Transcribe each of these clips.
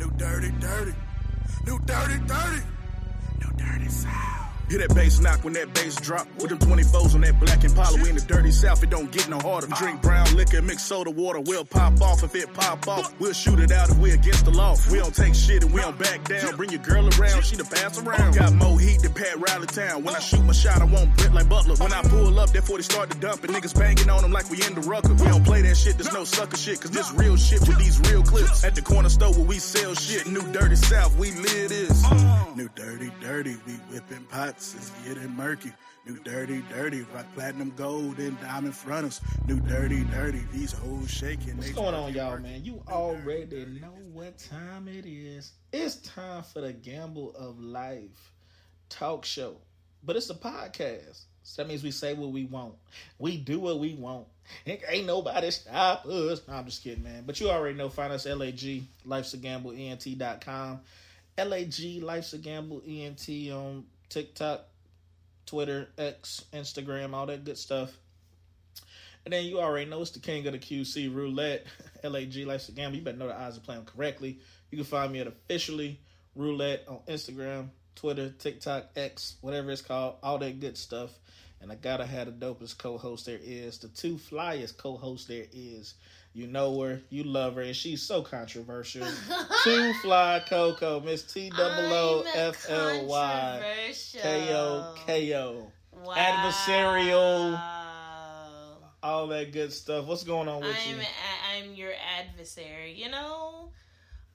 New dirty, dirty. New dirty, dirty. New dirty sound. Hear that bass knock when that bass drop. With them 24s on that black Impala, we in the dirty south, it don't get no harder. We drink brown liquor, mix soda water, we'll pop off if it pop off. We'll shoot it out if we're against the law. We don't take shit and we don't back down. Bring your girl around, she to pass around. Got more heat than Pat Riley Town. When I shoot my shot, I won't Brett like Butler. When I pull up, therefore they start to dump it. Niggas banging on them like we in the rucker. We don't play that shit, there's no sucker shit, cause this real shit with these real clips. At the corner store where we sell shit, new dirty south, we live this. New dirty, dirty, we whipping pot. It's getting murky. New dirty, dirty. Rock platinum, gold, and diamond front us. New dirty, dirty. These hoes shaking. What's going on, y'all, man? You already know what time it is. It's time for the Gamble of Life talk show. But it's a podcast. So that means we say what we want. We do what we want. Ain't nobody stop us. No, I'm just kidding, man. But you already know. Find us LAG, Life's a Gamble, ENT.com. LAG, Life's a Gamble, ENT on TikTok, Twitter, X, Instagram, all that good stuff. And then you already know it's the king of the QC, Roulette, LAG, Life's a Gamble. You better know the odds are playing correctly. You can find me at Officially Roulette on Instagram, Twitter, TikTok, X, whatever it's called, all that good stuff. And I gotta have the dopest co-host there is, the two flyest co-host there is. You know her, you love her, and she's so controversial. Two Fly Coco, Miss TOOFLY. KOKO. Wow. Adversarial. All that good stuff. What's going on with you? I'm your adversary. You know,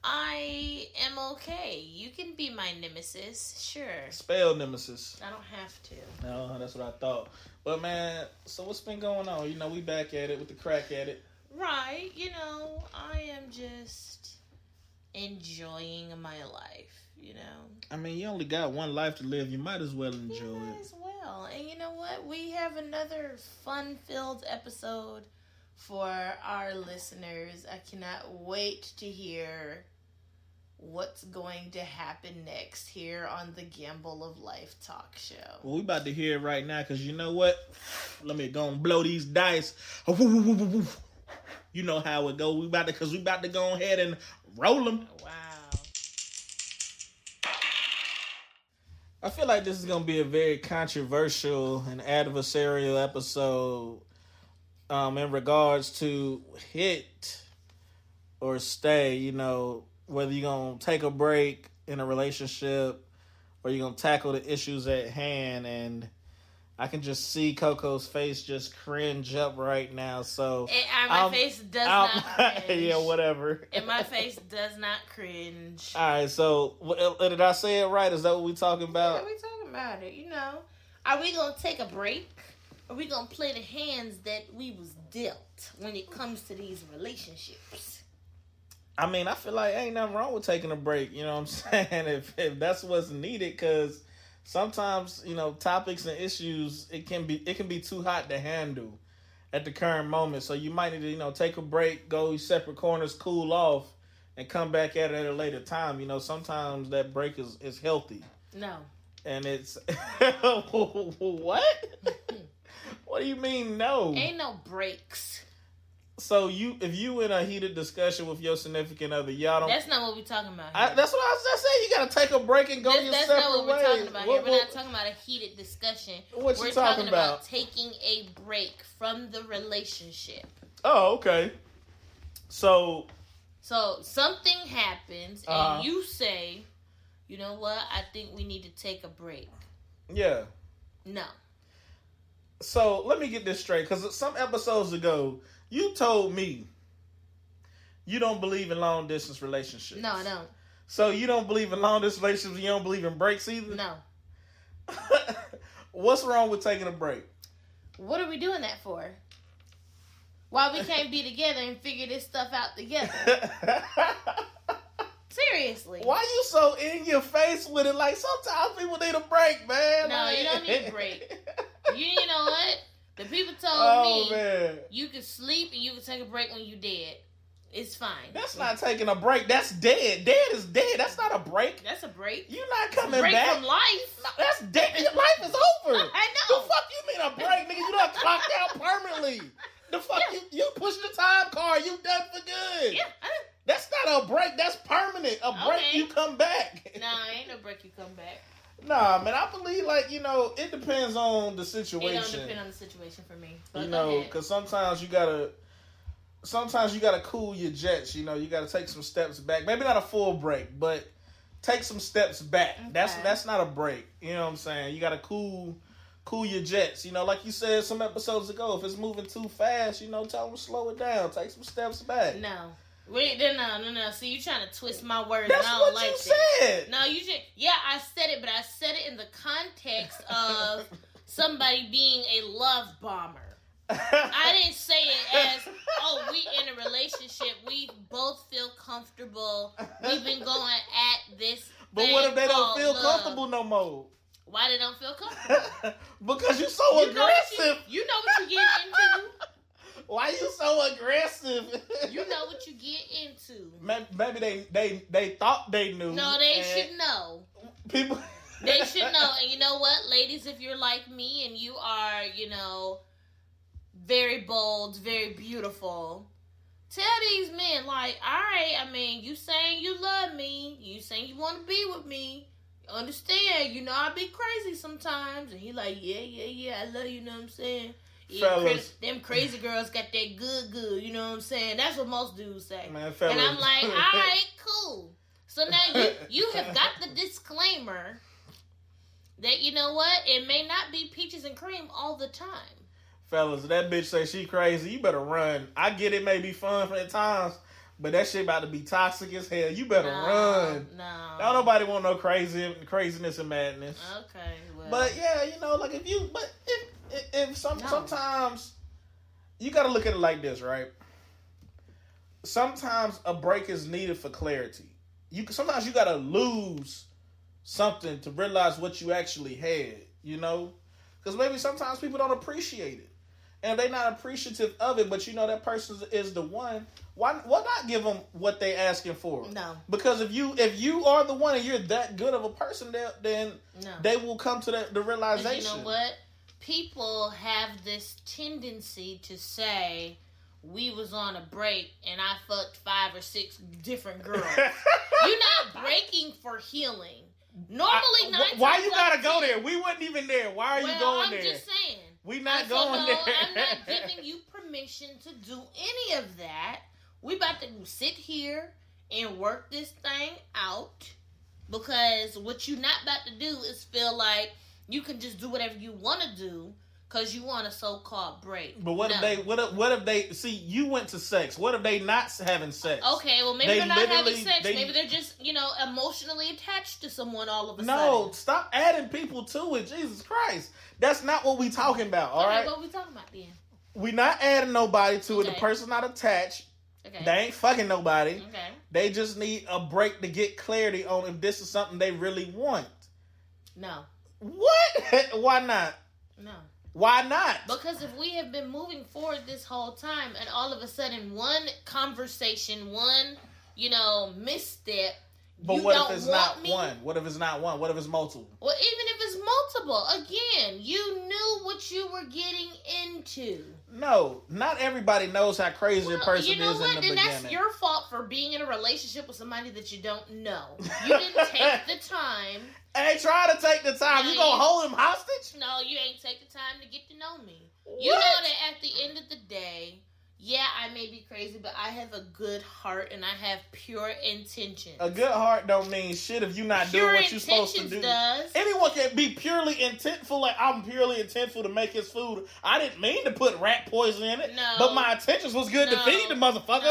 I am okay. You can be my nemesis, sure. Spell nemesis. I don't have to. No, that's what I thought. But, man, so what's been going on? You know, we back at it with the crack at it. Right, you know, I am just enjoying my life, you know. I mean, you only got one life to live. You might as well enjoy it. You might as well. And you know what? We have another fun-filled episode for our listeners. I cannot wait to hear what's going to happen next here on the Gamble of Life talk show. Well, we about to hear it right now because you know what? Let me go and blow these dice. You know how it go. We about to go ahead and roll them. Wow. I feel like this is going to be a very controversial and adversarial episode in regards to hit or stay, you know, whether you're going to take a break in a relationship or you're going to tackle the issues at hand. And I can just see Coco's face just cringe up right now. So my face does not cringe. Yeah, whatever. And my face does not cringe. All right, so did I say it right? Is that what we talking about? Yeah, we talking about it, you know. Are we going to take a break? Are we going to play the hands that we was dealt when it comes to these relationships? I mean, I feel like ain't nothing wrong with taking a break. You know what I'm saying? If that's what's needed, because sometimes, you know, topics and issues, it can be too hot to handle at the current moment. So you might need to, you know, take a break, go separate corners, cool off, and come back at it at a later time. You know, sometimes that break is healthy. No. And it's what? What do you mean no? Ain't no breaks. So if you in a heated discussion with your significant other, y'all don't. That's not what we're talking about here. That's what I said. You got to take a break and go your separate ways. That's not what we're talking about here. We're not talking about a heated discussion. What you talking about? We're talking about taking a break from the relationship. Oh, okay. So something happens and you say, you know what? I think we need to take a break. Yeah. No. So let me get this straight, because some episodes ago, you told me you don't believe in long-distance relationships. No, I don't. So you don't believe in long-distance relationships and you don't believe in breaks either? No. What's wrong with taking a break? What are we doing that for? Why we can't be together and figure this stuff out together? Seriously. Why you so in your face with it? Like, sometimes people need a break, man. No, you don't need a break. You know what? The people told me, man, you can sleep and you can take a break when you dead. It's fine. That's not taking a break. That's dead. Dead is dead. That's not a break. That's a break. You're not coming back. From life. No, that's dead. Your life is over. I know. The fuck you mean a break, nigga? You done clocked out permanently. The fuck you pushed the time card. You done for good. Yeah. That's not not a break. That's permanent. A break, okay. You come back. Nah, ain't no break, you come back. Nah, man, I believe, like, you know, it depends on the situation. It don't depend on the situation for me. But you know, because sometimes you gotta cool your jets. You know, you gotta take some steps back. Maybe not a full break, but take some steps back. Okay. That's not a break. You know what I'm saying? You gotta cool your jets. You know, like you said some episodes ago, if it's moving too fast, you know, tell them to slow it down. Take some steps back. No. Wait, no. See, you trying to twist my words. That's I don't what like you that. Said. No, you just, yeah, I said it, but I said it in the context of somebody being a love bomber. I didn't say it as, oh, we in a relationship. We both feel comfortable. We've been going at this. But what if they don't feel comfortable no more? Why they don't feel comfortable? Because you're so aggressive. You know what you get into. Why you so aggressive? You know what you get into. Maybe they thought they knew. No, they should know. People, they should know. And you know what, ladies, if you're like me and you are, you know, very bold, very beautiful, tell these men, like, all right, I mean, you saying you love me, you saying you want to be with me. Understand, you know, I be crazy sometimes. And he like, yeah, I love you, know what I'm saying? Yeah, them crazy girls got that good, you know what I'm saying? That's what most dudes say. Man, and I'm like, all right, cool. So now you have got the disclaimer that, you know what, it may not be peaches and cream all the time. Fellas, that bitch say she crazy, you better run. I get it may be fun at times, but that shit about to be toxic as hell. You better run. No. Don't nobody want no craziness and madness. Okay. Well. But yeah, you know, like sometimes you got to look at it like this, right? Sometimes a break is needed for clarity. Sometimes you got to lose something to realize what you actually had, you know? Because maybe sometimes people don't appreciate it. And if they're not appreciative of it, but you know that person is the one, why not give them what they asking for? No. Because if you are the one and you're that good of a person, then they will come to the realization. You know what? People have this tendency to say, we was on a break and I fucked 5 or 6 different girls. You're not breaking for healing. Normally, why you gotta go there? We wasn't even there. Why are you going there? I'm just saying. We not going there. I'm not giving you permission to do any of that. We about to sit here and work this thing out, because what you not about to do is feel like you can just do whatever you want to do because you want a so-called break. But what if they see you went to sex? What if they not having sex? Okay, well maybe they're not having sex. Maybe they're just, you know, emotionally attached to someone all of a sudden. No, stop adding people to it. Jesus Christ. That's not what we talking about, all right? What we talking about then? We not adding nobody to it. The person not attached. Okay. They ain't fucking nobody. Okay. They just need a break to get clarity on if this is something they really want. No. What? Why not? No. Why not? Because if we have been moving forward this whole time and all of a sudden one conversation, one, you know, misstep. But what if it's not one? What if it's not one? What if it's multiple? Well, even if it's multiple, again, you knew what you were getting into. No, not everybody knows how crazy a person is in the beginning. You know what? Then that's your fault for being in a relationship with somebody that you don't know. You didn't take the time. I ain't trying to take the time. No, you gonna hold him hostage? No, you ain't take the time to get to know me. What? You know that at the end of the day, yeah, I may be crazy, but I have a good heart and I have pure intentions. A good heart don't mean shit if you're not doing what you're supposed to do. Does. Anyone can be purely intentful. Like, I'm purely intentful to make his food. I didn't mean to put rat poison in it, but my intentions was good to feed the motherfucker.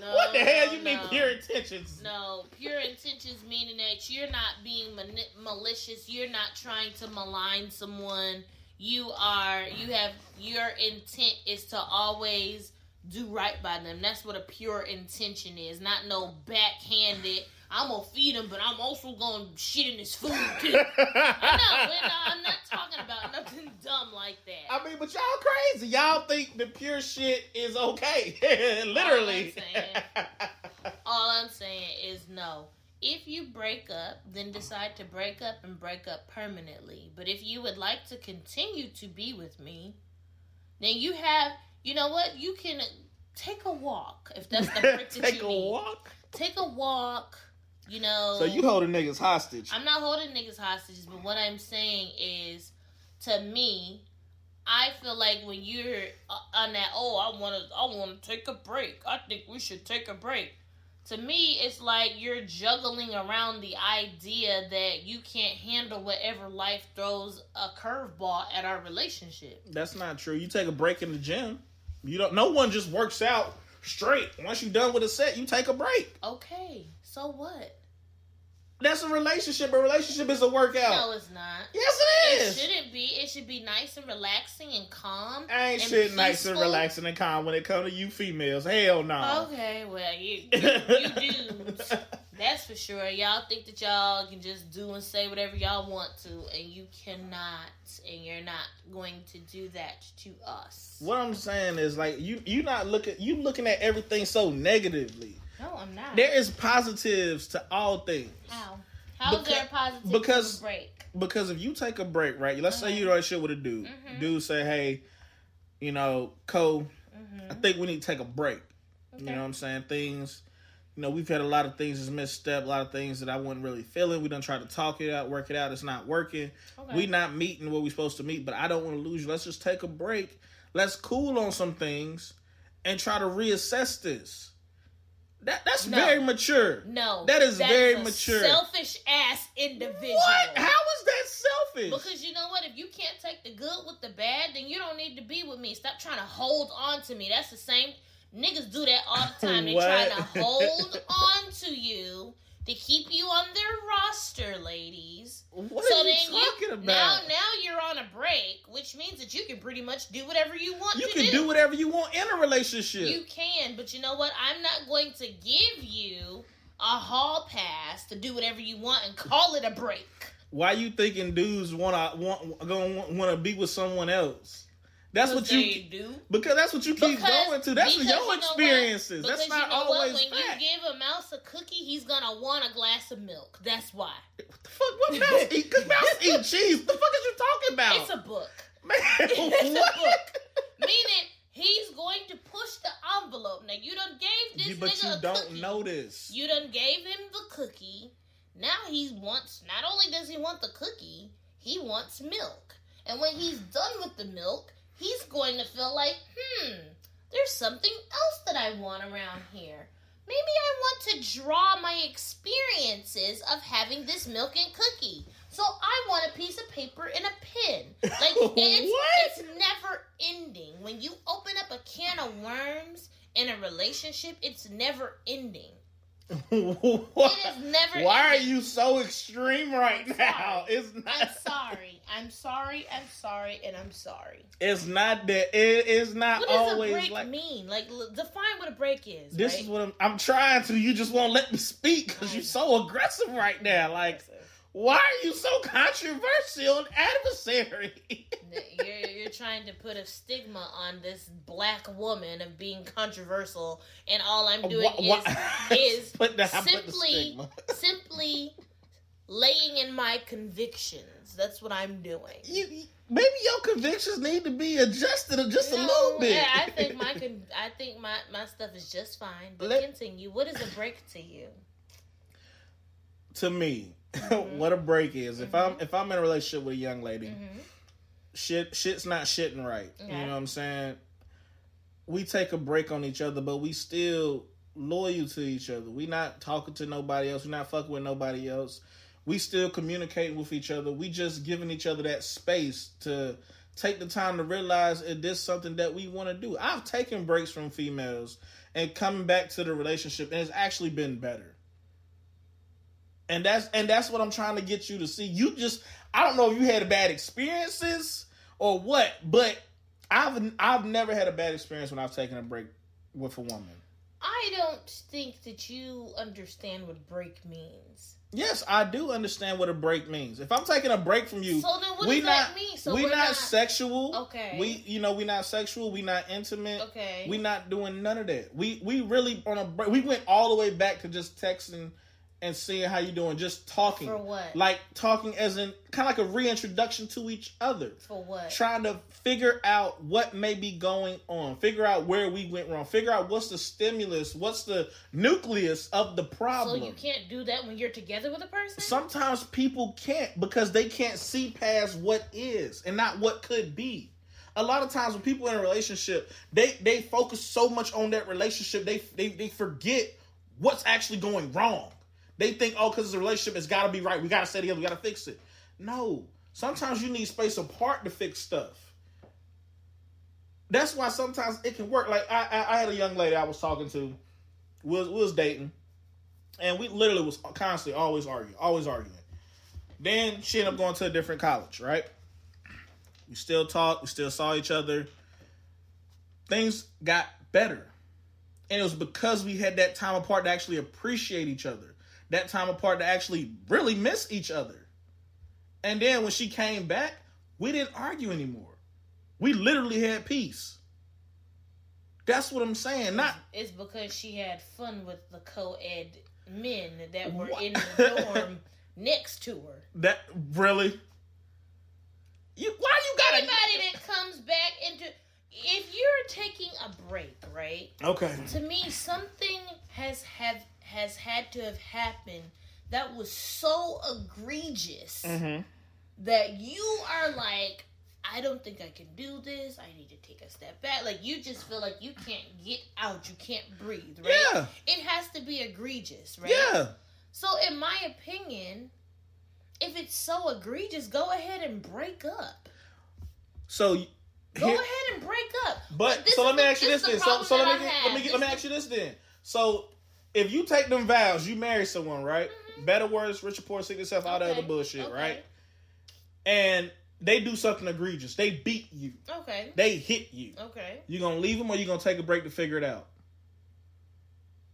No, what the hell you mean pure intentions? No, pure intentions meaning that you're not being malicious. You're not trying to malign someone. Your intent is to always do right by them. That's what a pure intention is. Not no backhanded, I'm gonna feed him, but I'm also gonna shit in his food too. I'm not talking about nothing dumb like that. I mean, but y'all crazy. Y'all think the pure shit is okay. Literally. All I'm saying is no. If you break up, then decide to break up and break up permanently. But if you would like to continue to be with me, then you have, you know what? You can take a walk if that's the break that you need. Take a walk? take a walk, you know. So you holding niggas hostage. I'm not holding niggas hostage, but what I'm saying is, to me, I feel like when you're on that, I want to take a break, I think we should take a break. To me, it's like you're juggling around the idea that you can't handle whatever life throws a curveball at our relationship. That's not true. You take a break in the gym. You don't. No one just works out straight. Once you're done with a set, you take a break. Okay. So what? That's a relationship. A relationship is a workout. No, it's not. Yes, it is. It shouldn't be. It should be nice and relaxing and calm. I ain't shit nice and relaxing and calm when it comes to you females. Hell no. Okay, well, you dudes, that's for sure. Y'all think that y'all can just do and say whatever y'all want to, and you cannot, and you're not going to do that to us. What I'm saying is, like, you looking at everything so negatively. No, I'm not. There is positives to all things. How? How is there a positive to a break? Because if you take a break, right? Let's say you're on shit with a dude. Mm-hmm. Dude say, hey, you know, Cole, I think we need to take a break. Okay. You know what I'm saying? Things, you know, we've had a lot of things that's misstep, a lot of things that I wasn't really feeling. We done tried to talk it out, work it out. It's not working. Okay. We not meeting what we supposed to meet, but I don't want to lose you. Let's just take a break. Let's cool on some things and try to reassess this. That's very mature. No. That is very mature. Selfish ass individual. What? How is that selfish? Because you know what? If you can't take the good with the bad, then you don't need to be with me. Stop trying to hold on to me. That's the same. Niggas do that all the time. They try to hold on to you to keep you on their roster, ladies. What are you talking about? Now you're on a break, which means that you can pretty much do whatever you want to do. You can do whatever you want in a relationship. You can, but you know what? I'm not going to give you a hall pass to do whatever you want and call it a break. Why you thinking dudes want to be with someone else? That's what you do. Because that's what you keep going to. That's what your experiences. That's not always fact. When you give a mouse a cookie, he's going to want a glass of milk. That's why. What the fuck? What mouse eat? Because mouse eat cheese. What the fuck is you talking about? It's a book. Man, it's a book. Meaning, he's going to push the envelope. Now, you done gave this nigga a cookie. But you don't know this. You done gave him the cookie. Now he wants, not only does he want the cookie, he wants milk. And when he's done with the milk, he's going to feel like, there's something else that I want around here. Maybe I want to draw my experiences of having this milk and cookie. So I want a piece of paper and a pen. Like, it's never ending. When you open up a can of worms in a relationship, it's never ending. Why are you so extreme right now? It's not. I'm sorry. It's not that. It is not always like. What does a break mean? Like, define what a break is. This is what I'm trying to. You just won't let me speak because you're so aggressive right now. Like, why are you so controversial and adversary? You're trying to put a stigma on this black woman of being controversial, and all I'm doing is simply laying in my convictions. That's what I'm doing. Maybe your convictions need to be adjusted a little bit. I think my stuff is just fine. But continue. What is a break to you? To me, what a break is. If I'm in a relationship with a young lady. Mm-hmm. Shit's not shitting right. Okay. You know what I'm saying? We take a break on each other, but we still loyal to each other. We not talking to nobody else. We're not fucking with nobody else. We still communicating with each other. We just giving each other that space to take the time to realize if this is something that we want to do. I've taken breaks from females and coming back to the relationship, and it's actually been better. And that's what I'm trying to get you to see. I don't know if you had bad experiences or what, but I've never had a bad experience when I've taken a break with a woman. I don't think that you understand what break means. Yes, I do understand what a break means. If I'm taking a break from you, so then what does that mean? So we're not sexual. Okay. We're not sexual. We're not intimate. Okay. We're not doing none of that. We really on a break. We went all the way back to just texting and seeing how you're doing. Just talking. For what? Like talking as in kind of like a reintroduction to each other. For what? Trying to figure out what may be going on. Figure out where we went wrong. Figure out what's the stimulus. What's the nucleus of the problem. So you can't do that when you're together with a person? Sometimes people can't because they can't see past what is and not what could be. A lot of times when people in a relationship, they focus so much on that relationship, they forget what's actually going wrong. They think, oh, because it's a relationship, it's got to be right. We got to stay together. We got to fix it. No. Sometimes you need space apart to fix stuff. That's why sometimes it can work. Like, I had a young lady I was talking to. We was dating. And we literally was constantly always arguing. Then she ended up going to a different college, right? We still talked. We still saw each other. Things got better. And it was because we had that time apart to actually appreciate each other. That time apart to actually really miss each other. And then when she came back, we didn't argue anymore. We literally had peace. That's what I'm saying. It's because she had fun with the co-ed men that were in the dorm next to her. That really? Why you got anybody that comes back into? If you're taking a break, right? Okay. To me, something has had to have happened that was so egregious that you are like, I don't think I can do this. I need to take a step back. Like, you just feel like you can't get out. You can't breathe, right? Yeah. It has to be egregious, right? Yeah. So, in my opinion, if it's so egregious, go ahead and break up. Go ahead and break up. But so let me ask you this then. So let me ask you this then. So if you take them vows, you marry someone, right? Mm-hmm. Better, worse, richer, poor, sick, yourself, all that other bullshit, right? And they do something egregious. They beat you. Okay. They hit you. Okay. You gonna leave them or you gonna take a break to figure it out?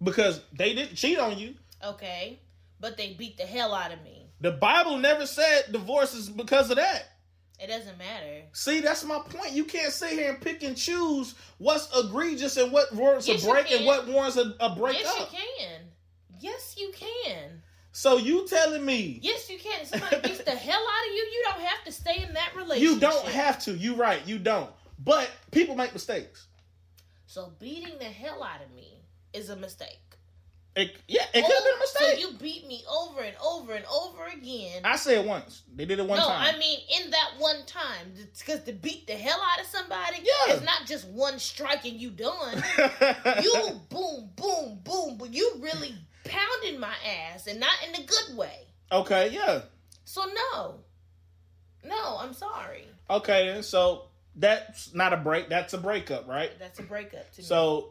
Because they didn't cheat on you. Okay. But they beat the hell out of me. The Bible never said divorce is because of that. It doesn't matter. See, that's my point. You can't sit here and pick and choose what's egregious and what warrants a break and what warrants a breakup. Yes, you can. Yes, you can. So you telling me? Yes, you can. Somebody beats the hell out of you. You don't have to stay in that relationship. You don't have to. You're right. You don't. But people make mistakes. So beating the hell out of me is a mistake. It could have been a mistake. So you beat me over and over and over again. I said once. They did it one time. No, I mean in that one time. Because to beat the hell out of somebody, it's not just one strike and you done. You boom, boom, boom. But you really pounded my ass and not in a good way. Okay, yeah. So no. No, I'm sorry. Okay, then. So that's not a break. That's a breakup, right? That's a breakup to me. So...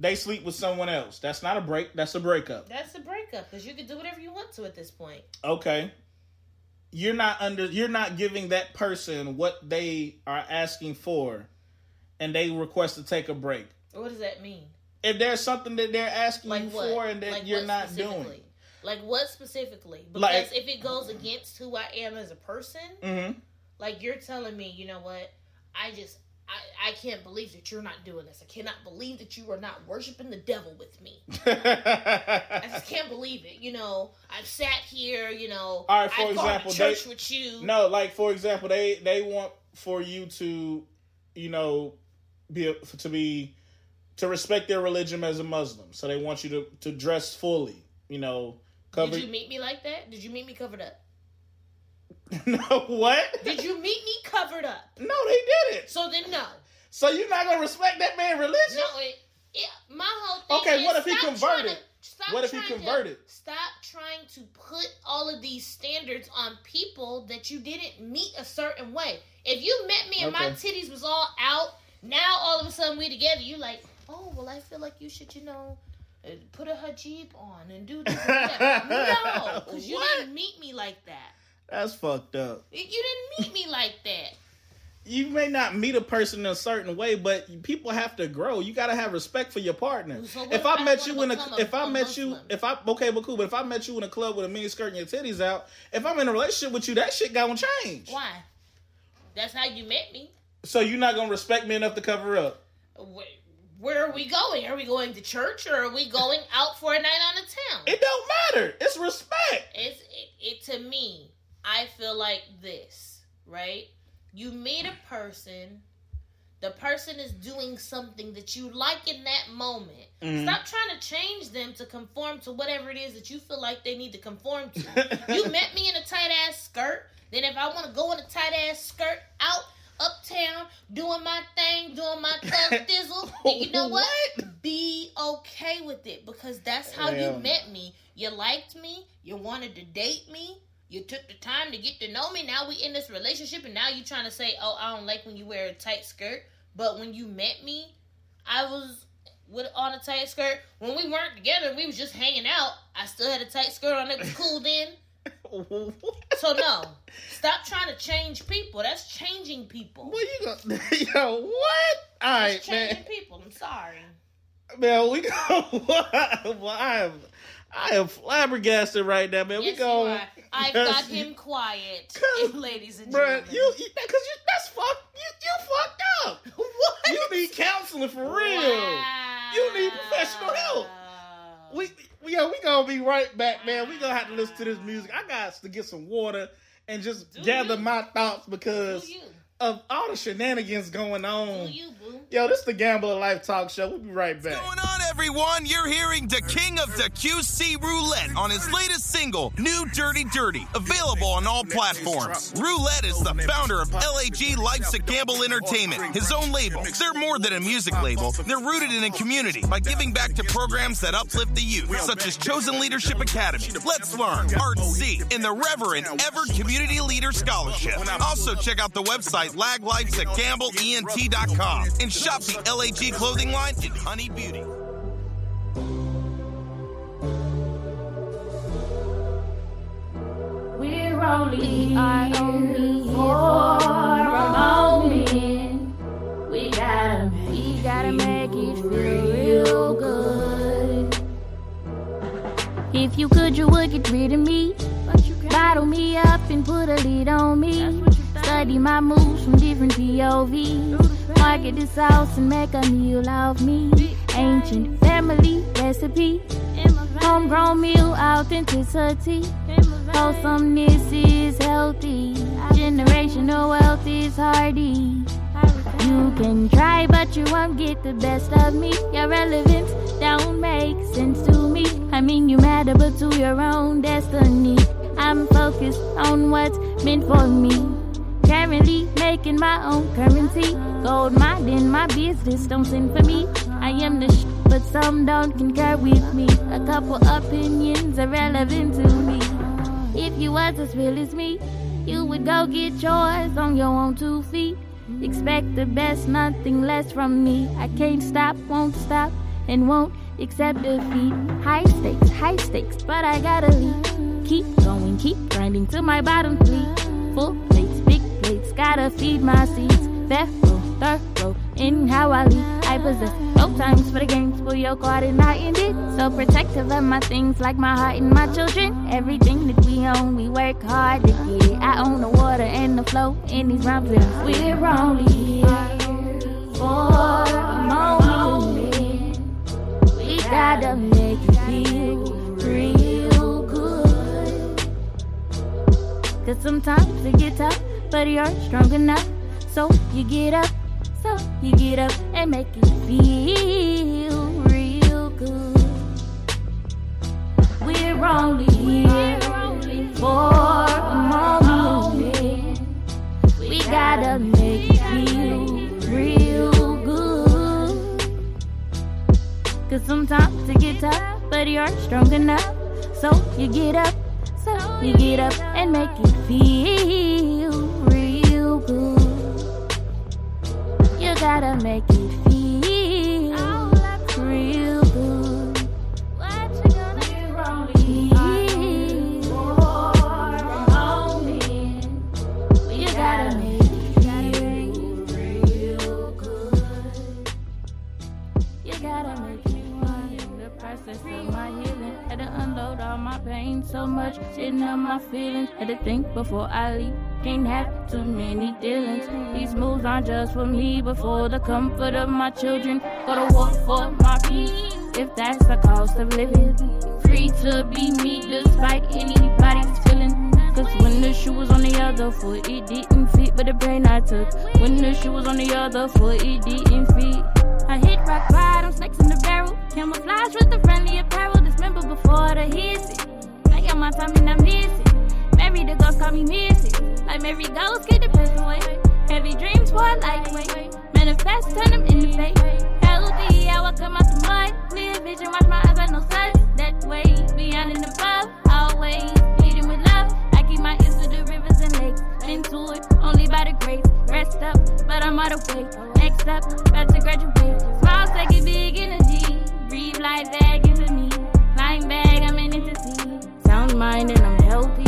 they sleep with someone else. That's not a break. That's a breakup. That's a breakup because you can do whatever you want to at this point. Okay, you're not giving that person what they are asking for, and they request to take a break. What does that mean? If there's something that they're asking for and that you're not doing, like what specifically? Because if it goes against who I am as a person, like you're telling me, you know what? I can't believe that you're not doing this. I cannot believe that you are not worshiping the devil with me. I just can't believe it. You know, I've sat here, you know, I've gone to church with you. No, like, for example, they want for you to, you know, to respect their religion as a Muslim. So they want you to dress fully, you know, covered. Did you meet me like that? Did you meet me covered up? No, what? Did you meet me covered up? No, they didn't. So then no. So you're not going to respect that man's religion? No, my whole thing is... Okay, what if he converted? Stop trying to put all of these standards on people that you didn't meet a certain way. If you met me and my titties was all out, now all of a sudden we're together, you like, oh, well, I feel like you should, you know... put a hijab on and do this and that. No, because you didn't meet me like that. That's fucked up. You didn't meet me like that. You may not meet a person in a certain way, but people have to grow. You gotta have respect for your partner. So if I met you in a club with a mini skirt and your titties out, if I'm in a relationship with you, that shit gonna change. Why? That's how you met me. So you're not gonna respect me enough to cover up. Where are we going? Are we going to church or are we going out for a night on the town? It don't matter. It's right? You meet a person, the person is doing something that you like in that moment. Mm-hmm. Stop trying to change them to conform to whatever it is that you feel like they need to conform to. You met me in a tight-ass skirt. Then if I want to go in a tight-ass skirt out uptown, doing my thing, doing my thug thizzle, and you know what? Be okay with it, because that's how you met me. You liked me. You wanted to date me. You took the time to get to know me. Now we in this relationship, and now you trying to say, oh, I don't like when you wear a tight skirt. But when you met me, I was on a tight skirt. When we weren't together, we was just hanging out. I still had a tight skirt on. It was cool then. So no, stop trying to change people. That's changing people. Well, you gonna yo what? All right, that's changing man. People. I'm sorry. Man, we go. Well, I am flabbergasted right now, man. Yes, we go. You are. I got him quiet, ladies and gentlemen. Bruh, you because that's fucked. You fucked up. What? You need counseling for real. Wow. You need professional help. We gonna be right back, man. We gonna have to listen to this music. I got to get some water and just gather my thoughts because of all the shenanigans going on. Yo, this is the Gambler Life Talk Show. We'll be right back. What's going on, everyone? You're hearing the king of the QC Roulette on his latest single, New Dirty Dirty, available on all platforms. Roulette is the founder of LAG Life's a Gamble Entertainment, his own label. They're more than a music label. They're rooted in a community by giving back to programs that uplift the youth, such as Chosen Leadership Academy, Let's Learn, Art C, and the Reverend Everett Community Leader Scholarship. Also, check out the website LAG Life's at GambleENT.com. And shop the LAG clothing line in Honey Beauty. We're only for a moment. We gotta make it real good. If you could, you would get rid of me. Bottle me up and put a lid on me. Study my moves from different POVs. Market the sauce and make a meal off me. Ancient family recipe. Homegrown meal authenticity. Wholesomeness is healthy. Generational wealth is hardy. You can try but you won't get the best of me. Your relevance don't make sense to me. I mean you matter but to your own destiny. I'm focused on what's meant for me. Currently making my own currency. Gold mine in my business, don't send for me. I am the sh**, but some don't concur with me. A couple opinions are relevant to me. If you was as real as me, you would go get yours on your own two feet. Expect the best, nothing less from me. I can't stop, won't stop, and won't accept defeat. High stakes, but I gotta leave. Keep going, keep grinding to my bottom three. Full plates, big plates, gotta feed my seeds. Theftal, thorough, in how I lead. I possess no times for the games, pull your card and I end it. So protective of my things like my heart and my children. Everything that we own, we work hard to get. I own the water and the flow in these rhymes. We're only here for a moment. We gotta make it feel real good. Cause sometimes it gets tough, but you're strong enough. So you get up and make it feel real good. We're only here for a moment. We gotta make it feel real good. Cause sometimes it gets tough, but you're strong enough. So you get up and make it feel real good. Gotta make it feel real good. What you gonna do wrong here? We gotta make it feel real good. You gotta make it feel the process of my healing. Had to unload all my pain so much, sitting on my feelings. Had to think before I leave. Can't have too many dealings. These moves aren't just for me, but for the comfort of my children. Go to war for my peace, if that's the cost of living. Free to be me despite anybody's feeling. Cause when the shoe was on the other foot, it didn't fit, but the pain I took. When the shoe was on the other foot, it didn't fit. I hit rock bottom, snakes in the barrel. Camouflage with the friendly apparel. Dismember before the hiss. I got my time and I miss it. Mary the ghost call me Mrs. Like Mary Ghost, get the best away. Heavy dreams for a lightweight. Manifest, turn them in the face. Healthy, I will come out the mud. Clear vision, watch my eyes, but no suds. That way, beyond and above. Always leading with love. I keep my ears to the rivers and lakes. Into it, only by the grace. Rest up, but I'm out of weight. Next up, about to graduate. Small, second, big energy. Breathe like that, give to me. Flying bag, I'm in it to see. Sound mind and I'm healthy.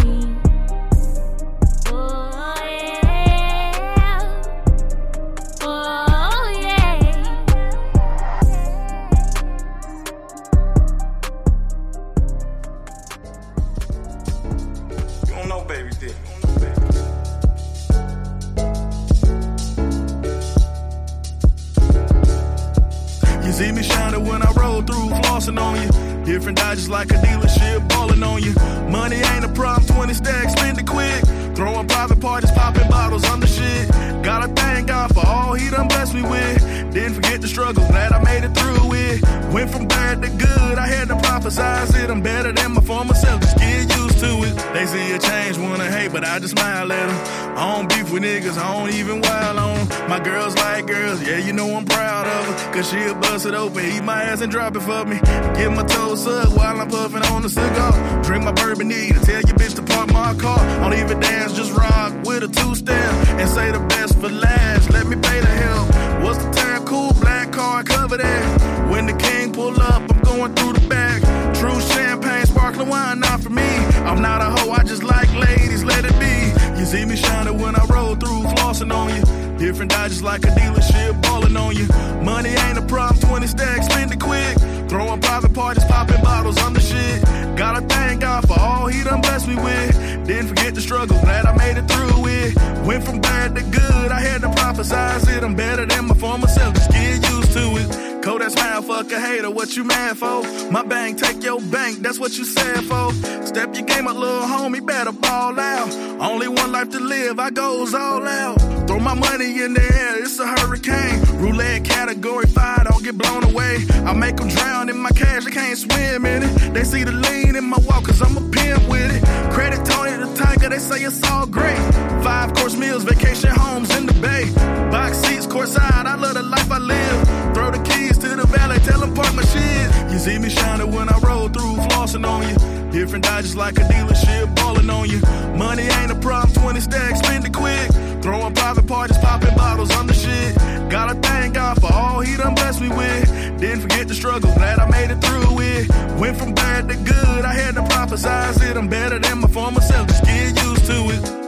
See me shining when I roll through, flossing on you. Different dodges like a dealership, balling on you. Money ain't a problem, 20 stacks, spend it quick. Throwing private parties, popping bottles, I'm the shit. Gotta thank God for all he done blessed me with. Didn't forget the struggle, glad I made it through it. Went from bad to good, I had to prophesize it. I'm better than my former self, just get used to it. They see a change, wanna hate, but I just smile at them. I don't beef with niggas, I don't even wild on them. My girls like girls, yeah, you know I'm proud of her. Cause she'll bust it open, eat my ass and drop it for me. Get my toes up while I'm puffing on the cigar. Drink my bourbon, need to tell your bitch to park my car. Don't even dance, just rock with a two-step. And say the best for last, let me pay the hell. What's the time? Cool black car, cover that. When the king pull up, I'm going through the back. True champagne, sparkling wine, not for me. I'm not a hoe, I just like ladies, let it be. You see me shining when I roll through, flossing on you. Different dodges like a dealership, balling on you. Money ain't a problem, 20 stacks, spend it quick. Throwing private parties, popping bottles, I'm the shit. Gotta thank God for all he done blessed me with. Didn't forget the struggle, glad I made it through it. Went from bad to good, I had to prophesize it. I'm better than my former self, just get used to it. Call that smile, fuck a hater, what you mad for? My bank, take your bank, that's what you said for. Step your game up, little homie, better ball out. Only one life to live, I goes all out. Throw my money in the air, it's a hurricane. Roulette category 5, don't get blown away. I make them drown in my cash, they can't swim in it. They see the lean in my walk, cause I'm a pimp with it. Credit Tony the Tiger, they say it's all great. 5-course meals, vacation homes in the bay. Box seats, courtside, I love the life I live. Throw the keys to the valet, tell them park my shit. You see me shining when I roll through, flossing on you. Different dodges like a dealership, balling on you. Money ain't a problem, 20 stacks, spend it quick. Throwing private parties, popping bottles, I'm the shit. Gotta thank God for all he done blessed me with. Didn't forget the struggle, glad I made it through it. Went from bad to good, I had to prophesize it. I'm better than my former self, just get used to it.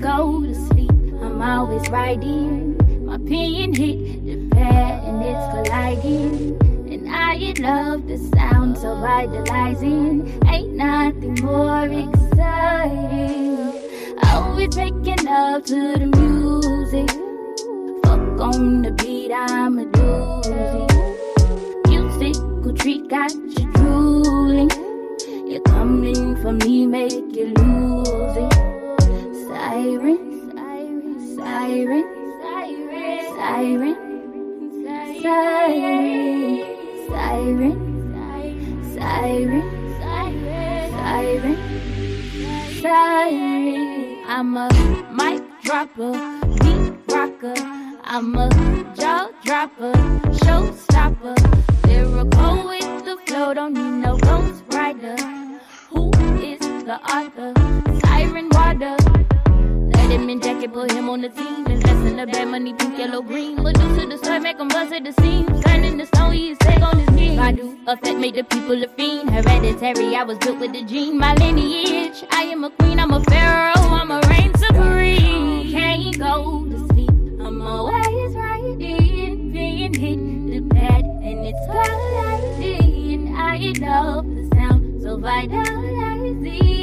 Go to sleep, I'm always writing. My pen hit the pad and it's colliding. And I love the sound so vitalizing. Ain't nothing more exciting. Always waking up to the music. Fuck on the beat, I'm a doozy. Musical treat got you drooling. You're coming for me, make you lose it. Siren, siren, siren, siren, siren, siren, siren, siren, siren, siren, siren. I'm a mic dropper, beat rocker. I'm a jaw dropper, showstopper. Lyrical with the flow, don't need no ghost rider. Who is the author? Siren Water. Letterman jacket, put him on the team. Invest in the bad money, pink, yellow, green. But due to the sweat, make him bust at the seam. Turning the stone, he is sick on his knees. I do affect, made the people a fiend. Hereditary, I was built with the gene. My lineage, I am a queen, I'm a pharaoh, I'm a reign supreme. Can't go to sleep, I'm always writing. Being hit the pad, and it's colliding. I love the sound, so vital I see.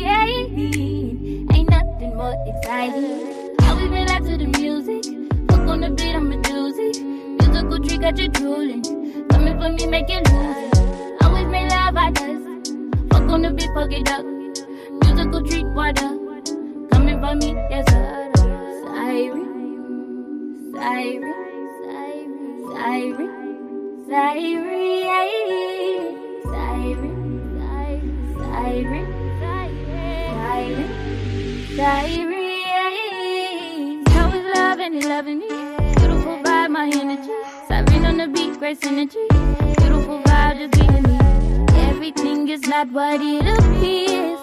need. Ain't nothing more exciting. Always been out to the music. Hook on the beat, I'm a doozy. Musical trick, got you drooling. Coming for me, make it lose. Always made love, I does. Fuck on the beat, fuck it up. Musical trick, water. Coming for me, yes, sir. Siren, siren, siren, siren, siren, siren, siren, siren. I was loving it, loving it. Beautiful vibe, my energy. Siren on the beat, great synergy. Beautiful vibe, just being me. Everything is not what it appears,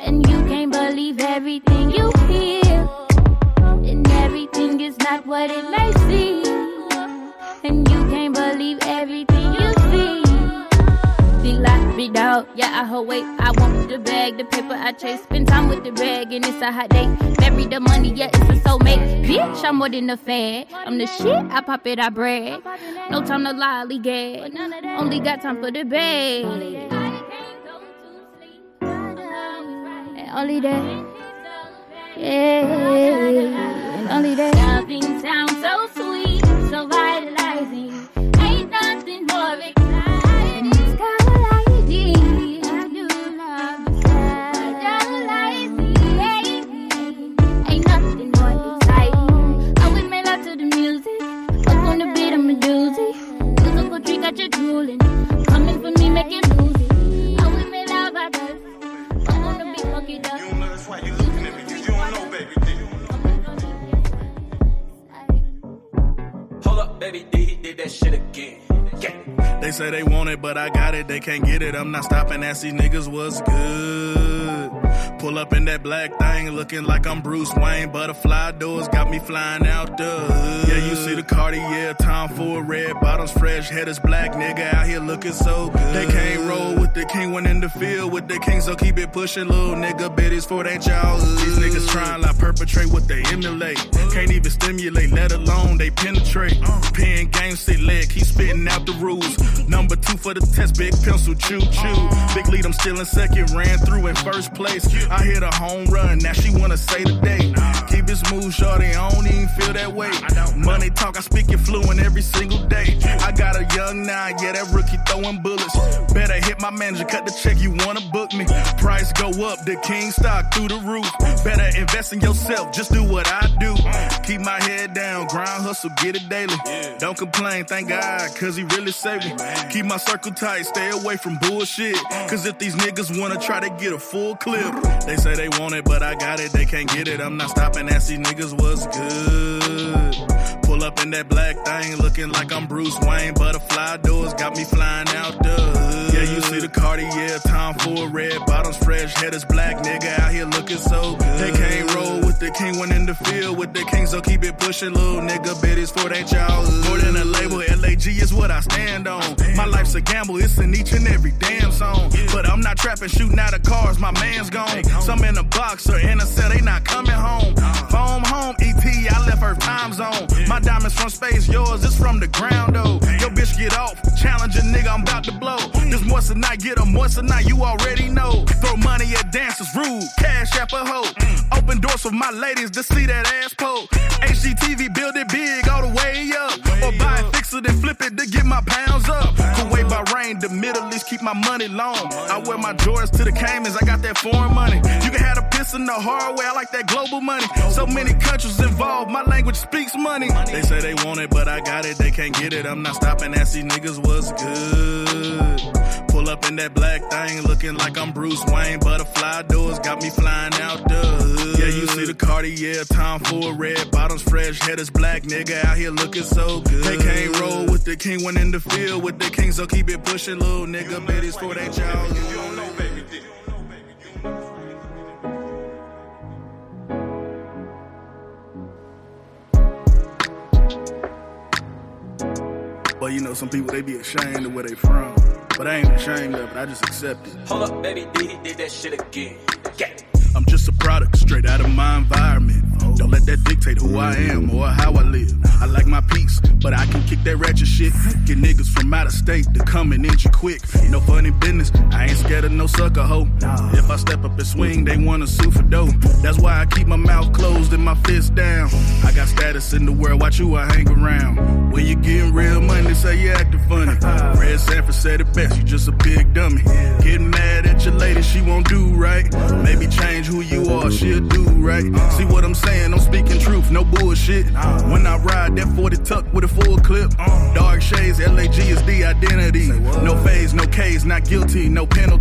and you can't believe everything you hear. And everything is not what it may seem. And you can't believe everything you see. Be locked, be dog, yeah, I hold weight. I want the bag, the paper I chase. Spend time with the rag, and it's a hot day. Marry the money, yeah, it's a soulmate. Bitch, I'm more than a fad. I'm the shit, I pop it, I brag. No time to lollygag. Only got time for the bag. And only that. Yeah, and only that. Nothing sounds so sweet, so vital. Ain't nothing more exciting. It's colliding. I do love colliding. Ain't nothing more exciting. I would make love to the music. Fuck on the beat, I'm a doozy. Musical trick, got you drooling. Coming for me, make it lose. I would make love, I does. Fuck on the beat, fuck it up. You don't know that's why you looking at me, 'cause you don't know, baby, dude. Baby, he did that shit again. Yeah. They say they want it, but I got it. They can't get it. I'm not stopping. Ask these niggas what's good. Pull up in that black thing, looking like I'm Bruce Wayne. Butterfly doors got me flying out the hood. Yeah, you see the Cartier, time for a red. Bottoms fresh, head is black. Nigga out here looking so good. They can't roll with the king when in the field with the king, so keep it pushing, little nigga. Bet it's for that y'all. These niggas trying to perpetrate what they emulate. Can't even stimulate, let alone they penetrate. Pen game, sit leg, keep spitting out the rules. Number 2 for the test, big pencil, choo-choo. Big lead, I'm still in second, ran through in first place. I hit a home run, now she wanna say the date. Keep it smooth, shorty, I don't even feel that way. Money talk, I speak it fluent every single day. I got a young 9, yeah, that rookie throwing bullets. Better hit my manager, cut the check, you wanna book me. Price go up, the king stock through the roof. Better invest in yourself, just do what I do. Keep my head down, grind, hustle, get it daily. Don't complain, thank God, 'cause he really saved me. Keep my circle tight, stay away from bullshit. 'Cause if these niggas wanna try to get a full clip, they say they want it, but I got it, they can't get it. I'm not stopping, ask these niggas what's good. Pull up in that black thing, looking like I'm Bruce Wayne. Butterfly doors got me flying out the hood. Yeah, you see the Cartier, time for a red. Bottoms fresh, head is black, nigga out here looking so good. They can't roll with the king when in the field with the king, so keep it pushing, little nigga. Bet it's for that y'all. More than a label, LAG is what I stand on. My life's a gamble, it's in each and every damn song. But I'm not trapping, shooting out of cars, my man's gone. Some in a box or in a cell, they not coming home. Foam home, E.T., I left her time zone. My diamonds from space, yours is from the ground, though. Yo, bitch, get off, challenge a nigga, I'm about to blow. This moist tonight, get a moist tonight, you already know. Throw money at dancers, rude, cash app a hoe. Open doors for my ladies to see that ass pole. HGTV, build it big all the way up. Or buy it, fix it, and flip it to get my pounds up. Kuwait, Bahrain, the Middle East, keep my money long. I wear my Jordans to the Caymans, I got that foreign money. You can have a piss in the hard way, I like that global money. So many countries involved, my language speaks money. They say they want it, but I got it, they can't get it. I'm not stopping, ask these niggas what's good. Pull up in that black thing, looking like I'm Bruce Wayne. Butterfly doors got me flying out the hood. Yeah, you see the Cartier, time for a red. Bottoms fresh, head is black, nigga out here looking so good. They can't roll with the king when in the field with the king, so keep it pushing, little nigga. Bet it's for that y'all. You don't know, baby. Well, you know, some people, they be ashamed of where they from. But I ain't ashamed of it, I just accept it. Hold up, baby, he did that shit again. Yeah. I'm just a product, straight out of my environment. Don't let that dictate who I am or how I live. I like my peace, but I can kick that ratchet shit. Get niggas from out of state to come and inch you quick. No funny business, I ain't scared of no sucker hoe. If I step up and swing, they wanna sue for dough. That's why I keep my mouth closed and my fist down. I got status in the world, watch who I hang around. When you getting real money, say you acting funny. Red Sanford said it best, you just a big dummy. Getting mad at your lady, she won't do right. Maybe change who you are, she'll do right. See what I'm saying, I'm speaking truth, no bullshit. When I ride that 40 tuck with a full clip. Dark shades, LAG is the identity. No phase, no case, not guilty, no penalty.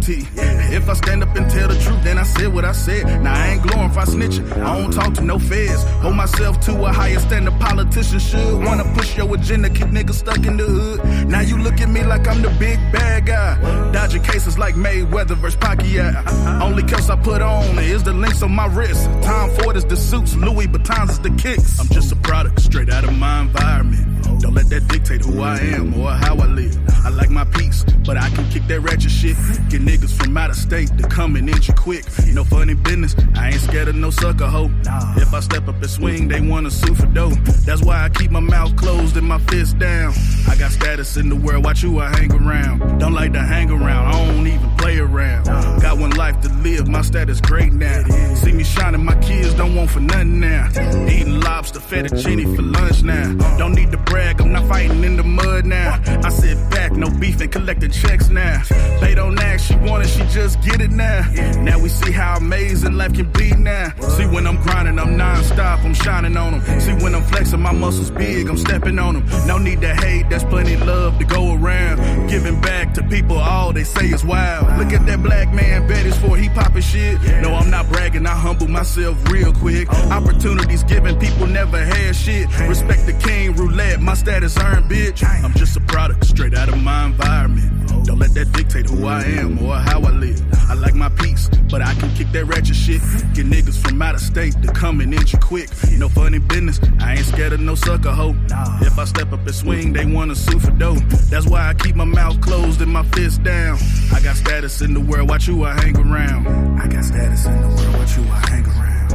If I stand up and tell the truth, then I said what I said. Now I ain't glorify snitching, I don't talk to no feds. Hold myself to a higher standard, politicians should. Wanna push your agenda, keep niggas stuck in the hood. Now you look at me like I'm the big bad guy. Dodging cases like Mayweather versus Pacquiao. Only curse I put on is the links on my wrist. Tom Ford is the suits, Louis Vuittons is the kicks. I'm just a product, straight out of my environment. Don't let that dictate who I am or how I live. I like my peace, but I can kick that ratchet shit. Get niggas from out of state to come and inch you quick. No funny business, I ain't scared of no sucker hoe. If I step up and swing, they wanna sue for dough. That's why I keep my mouth closed and my fist down. I got status in the world, watch who I hang around. Don't like to hang around, I don't even play around. Got one life to live, my status great now. See me shining, my kids don't want for nothing now. Eating lobster, fettuccine for lunch now. Don't need to brag, I'm not fighting in the mud now. I sit back, no beef and collecting checks now. They don't ask, she want it, she just get it now. Now we see how amazing life can be now. See when I'm grinding, I'm non-stop, I'm shining on them. See when I'm flexing, my muscles big, I'm stepping on them. No need to hate, that's plenty love to go around. Giving back to people, all they say is wild. Look at that black man, bet it's for he popping shit. No, I'm not bragging, I humble myself real quick. Opportunities given, people never had shit. Respect the king, roulette, my status earned, bitch. I'm just a product, straight out of my environment. Don't let that dictate who I am or how I live. I like my peace, but I can kick that ratchet shit. Get niggas from out of state to come and inch you quick. No funny business, I ain't scared of no sucker hoe. If I step up and swing, they wanna sue for dough. That's why I keep my mouth closed and my fist down. I got status in the world, watch who I hang around. I got status in the world, watch who I hang around.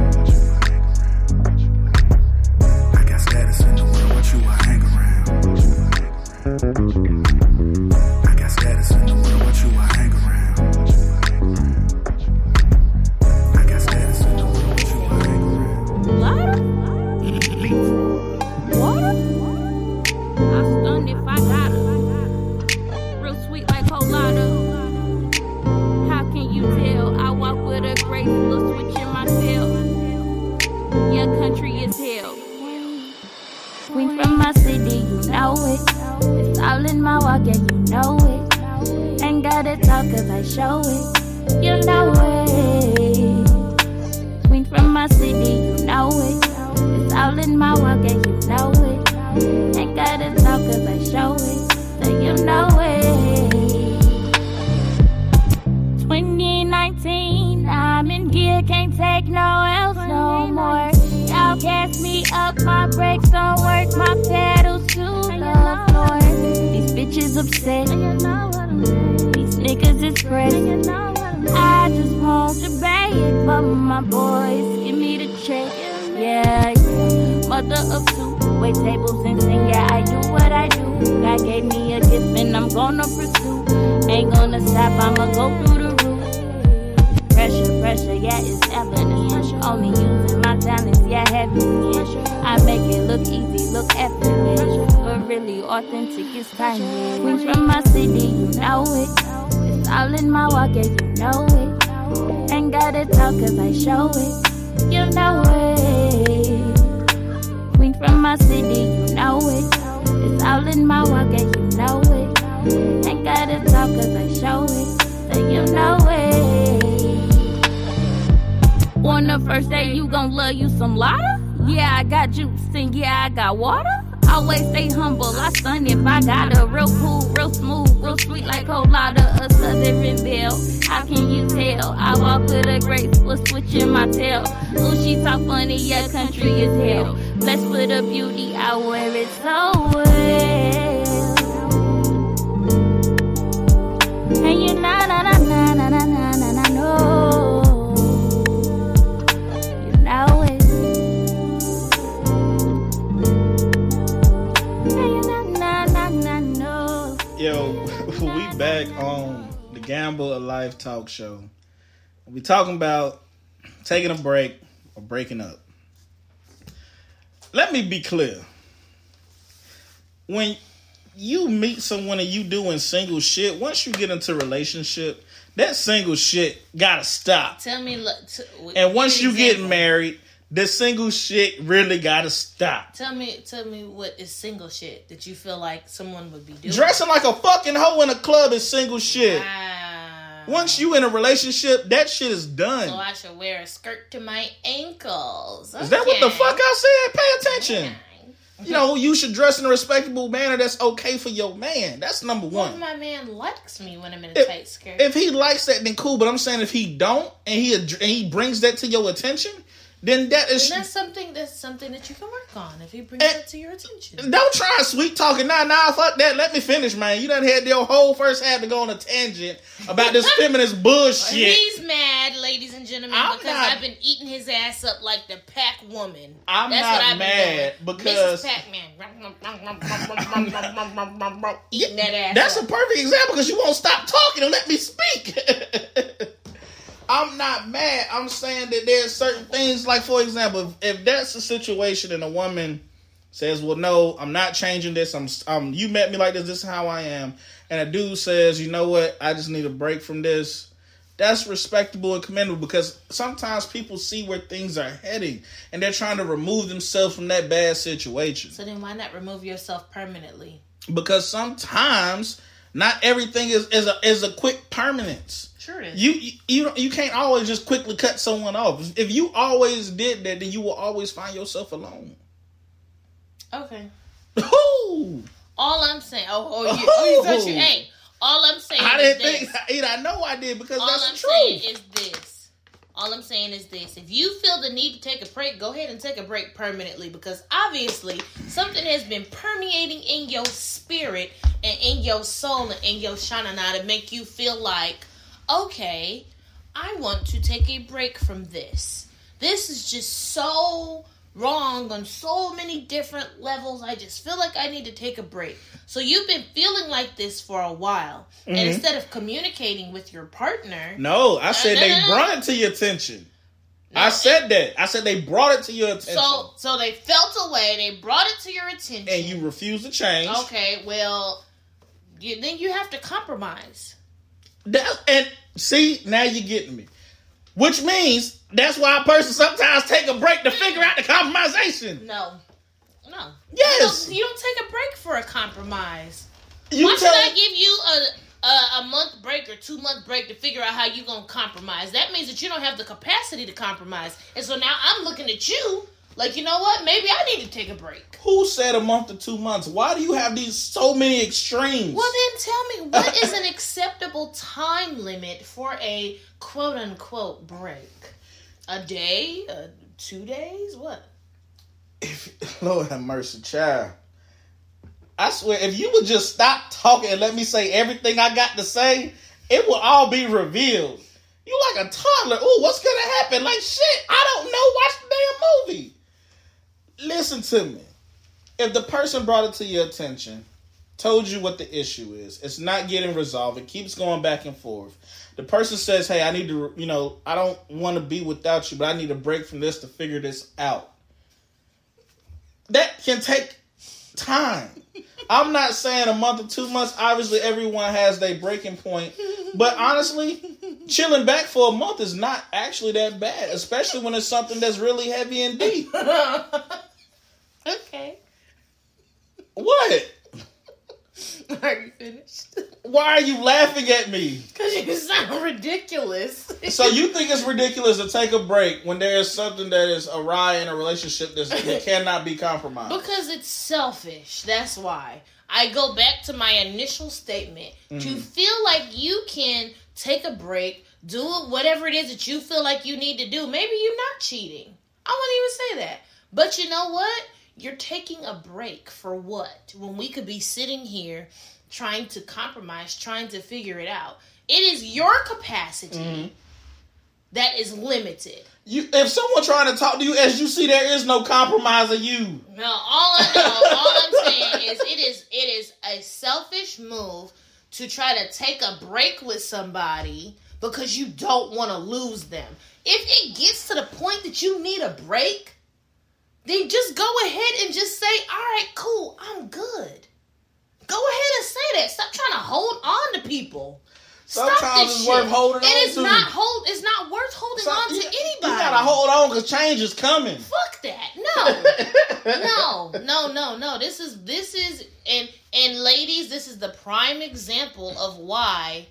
I got status in the world, watch who I hang around. I got status in the world, watch who I hang around. Life talk show. We're talking about taking a break or breaking up. Let me be clear. When you meet someone and you doing single shit, once you get into a relationship, that single shit gotta stop. Tell me, look. And once you get married, the single shit really gotta stop. Tell me what is single shit that you feel like someone would be doing. Dressing like a fucking hoe in a club is single shit. Wow. Once you in a relationship, that shit is done. So I should wear a skirt to my ankles. Okay. Is that what the fuck I said? Pay attention. Yeah. You know, you should dress in a respectable manner that's okay for your man. That's number one. Well, my man likes me when I'm in a tight skirt. If he likes that, then cool. But I'm saying if he don't and he brings that to your attention, then that is. And that's something that you can work on if you bring that to your attention. Don't try sweet talking. Nah, fuck that. Let me finish, man. You done had your whole first half to go on a tangent about this feminist bullshit. He's mad, ladies and gentlemen, I've been eating his ass up like the pack woman. That's not what I've been doing. Because Mrs. Pac-Man eating that ass. That's up. A perfect example because you won't stop talking and let me speak. I'm not mad. I'm saying that there's certain things, like, for example, if that's a situation and a woman says, well, no, I'm not changing this. You met me like this. This is how I am. And a dude says, you know what? I just need a break from this. That's respectable and commendable because sometimes people see where things are heading and they're trying to remove themselves from that bad situation. So then why not remove yourself permanently? Because sometimes not everything is a quick permanence. Sure it is. You can't always just quickly cut someone off. If you always did that, then you will always find yourself alone. Okay. Ooh. All I'm saying, you thought you ain't. All I'm saying I know I did because that's true. All I'm saying is this. If you feel the need to take a break, go ahead and take a break permanently because obviously something has been permeating in your spirit and in your soul and in your shanana to make you feel like, okay, I want to take a break from this. This is just so wrong on so many different levels. I just feel like I need to take a break. So you've been feeling like this for a while. Mm-hmm. And instead of communicating with your partner... No, I said they brought it to your attention. No, I said that. I said they brought it to your attention. So they felt away. They brought it to your attention. And you refused to change. Okay, well, then you have to compromise. See, now you're getting me. Which means that's why a person sometimes take a break to figure out the compromisation. No. Yes. You don't take a break for a compromise. Why should I give you a month break or 2 month break to figure out how you're going to compromise? That means that you don't have the capacity to compromise. And so now I'm looking at you like, you know what? Maybe I need to take a break. Who said a month to 2 months? Why do you have these so many extremes? Well, then tell me, what is an acceptable time limit for a quote-unquote break? A day? 2 days? What? Lord have mercy, child. I swear, if you would just stop talking and let me say everything I got to say, it will all be revealed. You like a toddler. Oh, what's going to happen? Like, shit, I don't know. Watch the damn movie. Listen to me. If the person brought it to your attention, told you what the issue is, it's not getting resolved, it keeps going back and forth. The person says, hey, I need to, I don't want to be without you, but I need a break from this to figure this out. That can take time. I'm not saying a month or 2 months. Obviously, everyone has their breaking point. But honestly, chilling back for a month is not actually that bad, especially when it's something that's really heavy and deep. Okay. What? Are you finished? Why are you laughing at me? Because you sound ridiculous. So you think it's ridiculous to take a break when there is something that is awry in a relationship that cannot be compromised? Because it's selfish. That's why. I go back to my initial statement. To feel like you can take a break, do whatever it is that you feel like you need to do. Maybe you're not cheating. I wouldn't even say that. But you know what? You're taking a break for what? When we could be sitting here trying to compromise, trying to figure it out. It is your capacity that is limited. If someone trying to talk to you as you see, there is no compromise of you. No, all I'm saying is it is a selfish move to try to take a break with somebody because you don't want to lose them. If it gets to the point that you need a break, then just go ahead and just say, all right, cool, I'm good. Go ahead and say that. Stop trying to hold on to people. Sometimes it's worth holding on to. It's not worth holding on to anybody. You gotta hold on because change is coming. Fuck that. No. No. This is and ladies, this is the prime example of why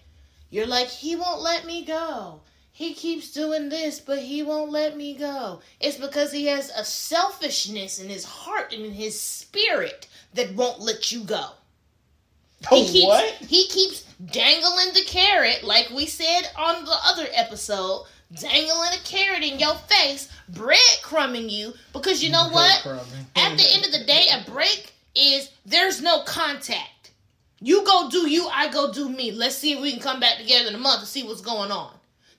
you're like, he won't let me go. He keeps doing this, but he won't let me go. It's because he has a selfishness in his heart and in his spirit that won't let you go. He keeps dangling the carrot, like we said on the other episode, dangling a carrot in your face, breadcrumbing you, because you know what? At the end of the day, a break is there's no contact. You go do you, I go do me. Let's see if we can come back together in a month and see what's going on.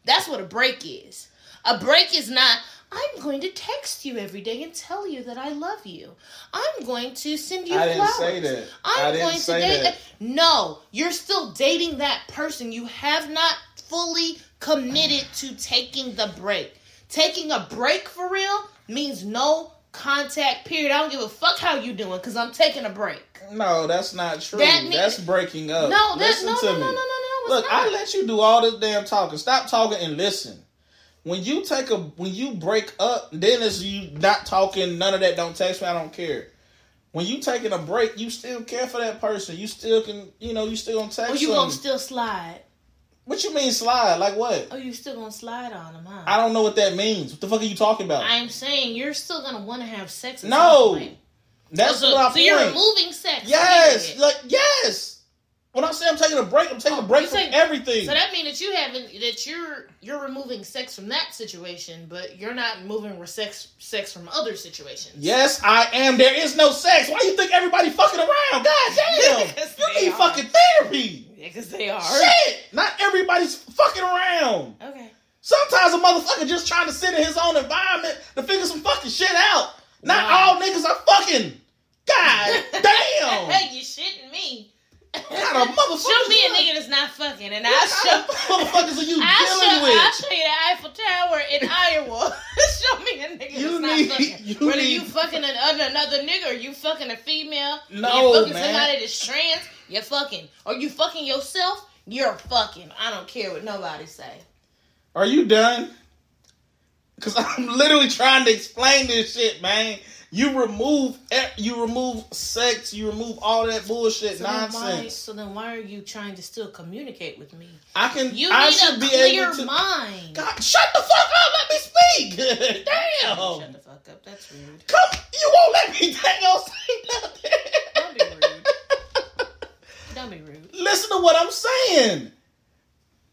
That's what a break is. A break is not, I'm going to text you every day and tell you that I love you. I'm going to send you flowers. I didn't say that. I didn't say that. No, you're still dating that person. You have not fully committed to taking the break. Taking a break for real means no contact, period. I don't give a fuck how you doing because I'm taking a break. No, that's not true. That's breaking up. No, that's no. Look, I let you do all this damn talking. Stop talking and listen. When you break up, then it's you not talking, none of that, don't text me, I don't care. When you taking a break, you still care for that person. You still can, you still gonna text them. Or you gonna still slide. What you mean slide? Like what? Oh, you still gonna slide on them, huh? I don't know what that means. What the fuck are you talking about? I'm saying you're still gonna want to have sex. No. That's what I'm saying. So you're removing sex. Yes. Like, yes. When I say I'm taking a break, I'm taking a break from everything. So that means that you're removing sex from that situation, but you're not moving sex from other situations. Yes, I am. There is no sex. Why do you think everybody fucking around? God damn. You need fucking therapy. Yeah, because they are. Shit. Not everybody's fucking around. Okay. Sometimes a motherfucker just trying to sit in his own environment to figure some fucking shit out. Not all niggas are fucking. God damn. Hey, you shitting me. Got a motherfucker. Show me a nigga that's not fucking, and I'll show motherfuckers are you dealing with. I'll show you the Eiffel Tower in Iowa. Show me a nigga that's not fucking. Whether you fucking another nigga, or you fucking a female, no, you fucking somebody that's trans, you're fucking. Or you fucking yourself, you're fucking. I don't care what nobody say. Are you done? Because I'm literally trying to explain this shit, man. You remove sex. You remove all that bullshit nonsense. So then why are you trying to still communicate with me? I can. I should be able to. Mind. God, shut the fuck up. Let me speak. Damn. Shut the fuck up. That's rude. Come. You won't let me. Don't say nothing. Don't be rude. Don't be rude. Listen to what I'm saying.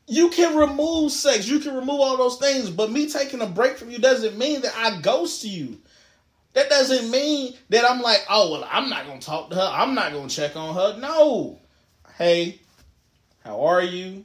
You can remove sex. You can remove all those things. But me taking a break from you doesn't mean that I ghost you. That doesn't mean that I'm like, oh, well, I'm not going to talk to her. I'm not going to check on her. No. Hey, how are you?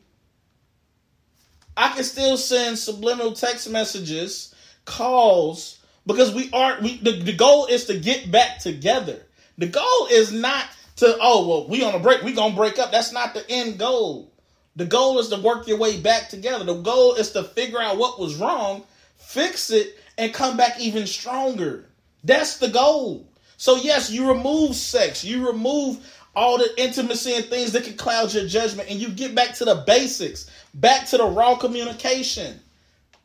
I can still send subliminal text messages, calls, because the goal is to get back together. The goal is not to, oh, well, we on a break. We going to break up. That's not the end goal. The goal is to work your way back together. The goal is to figure out what was wrong, fix it, and come back even stronger. That's the goal. So yes, you remove sex. You remove all the intimacy and things that can cloud your judgment. And you get back to the basics. Back to the raw communication.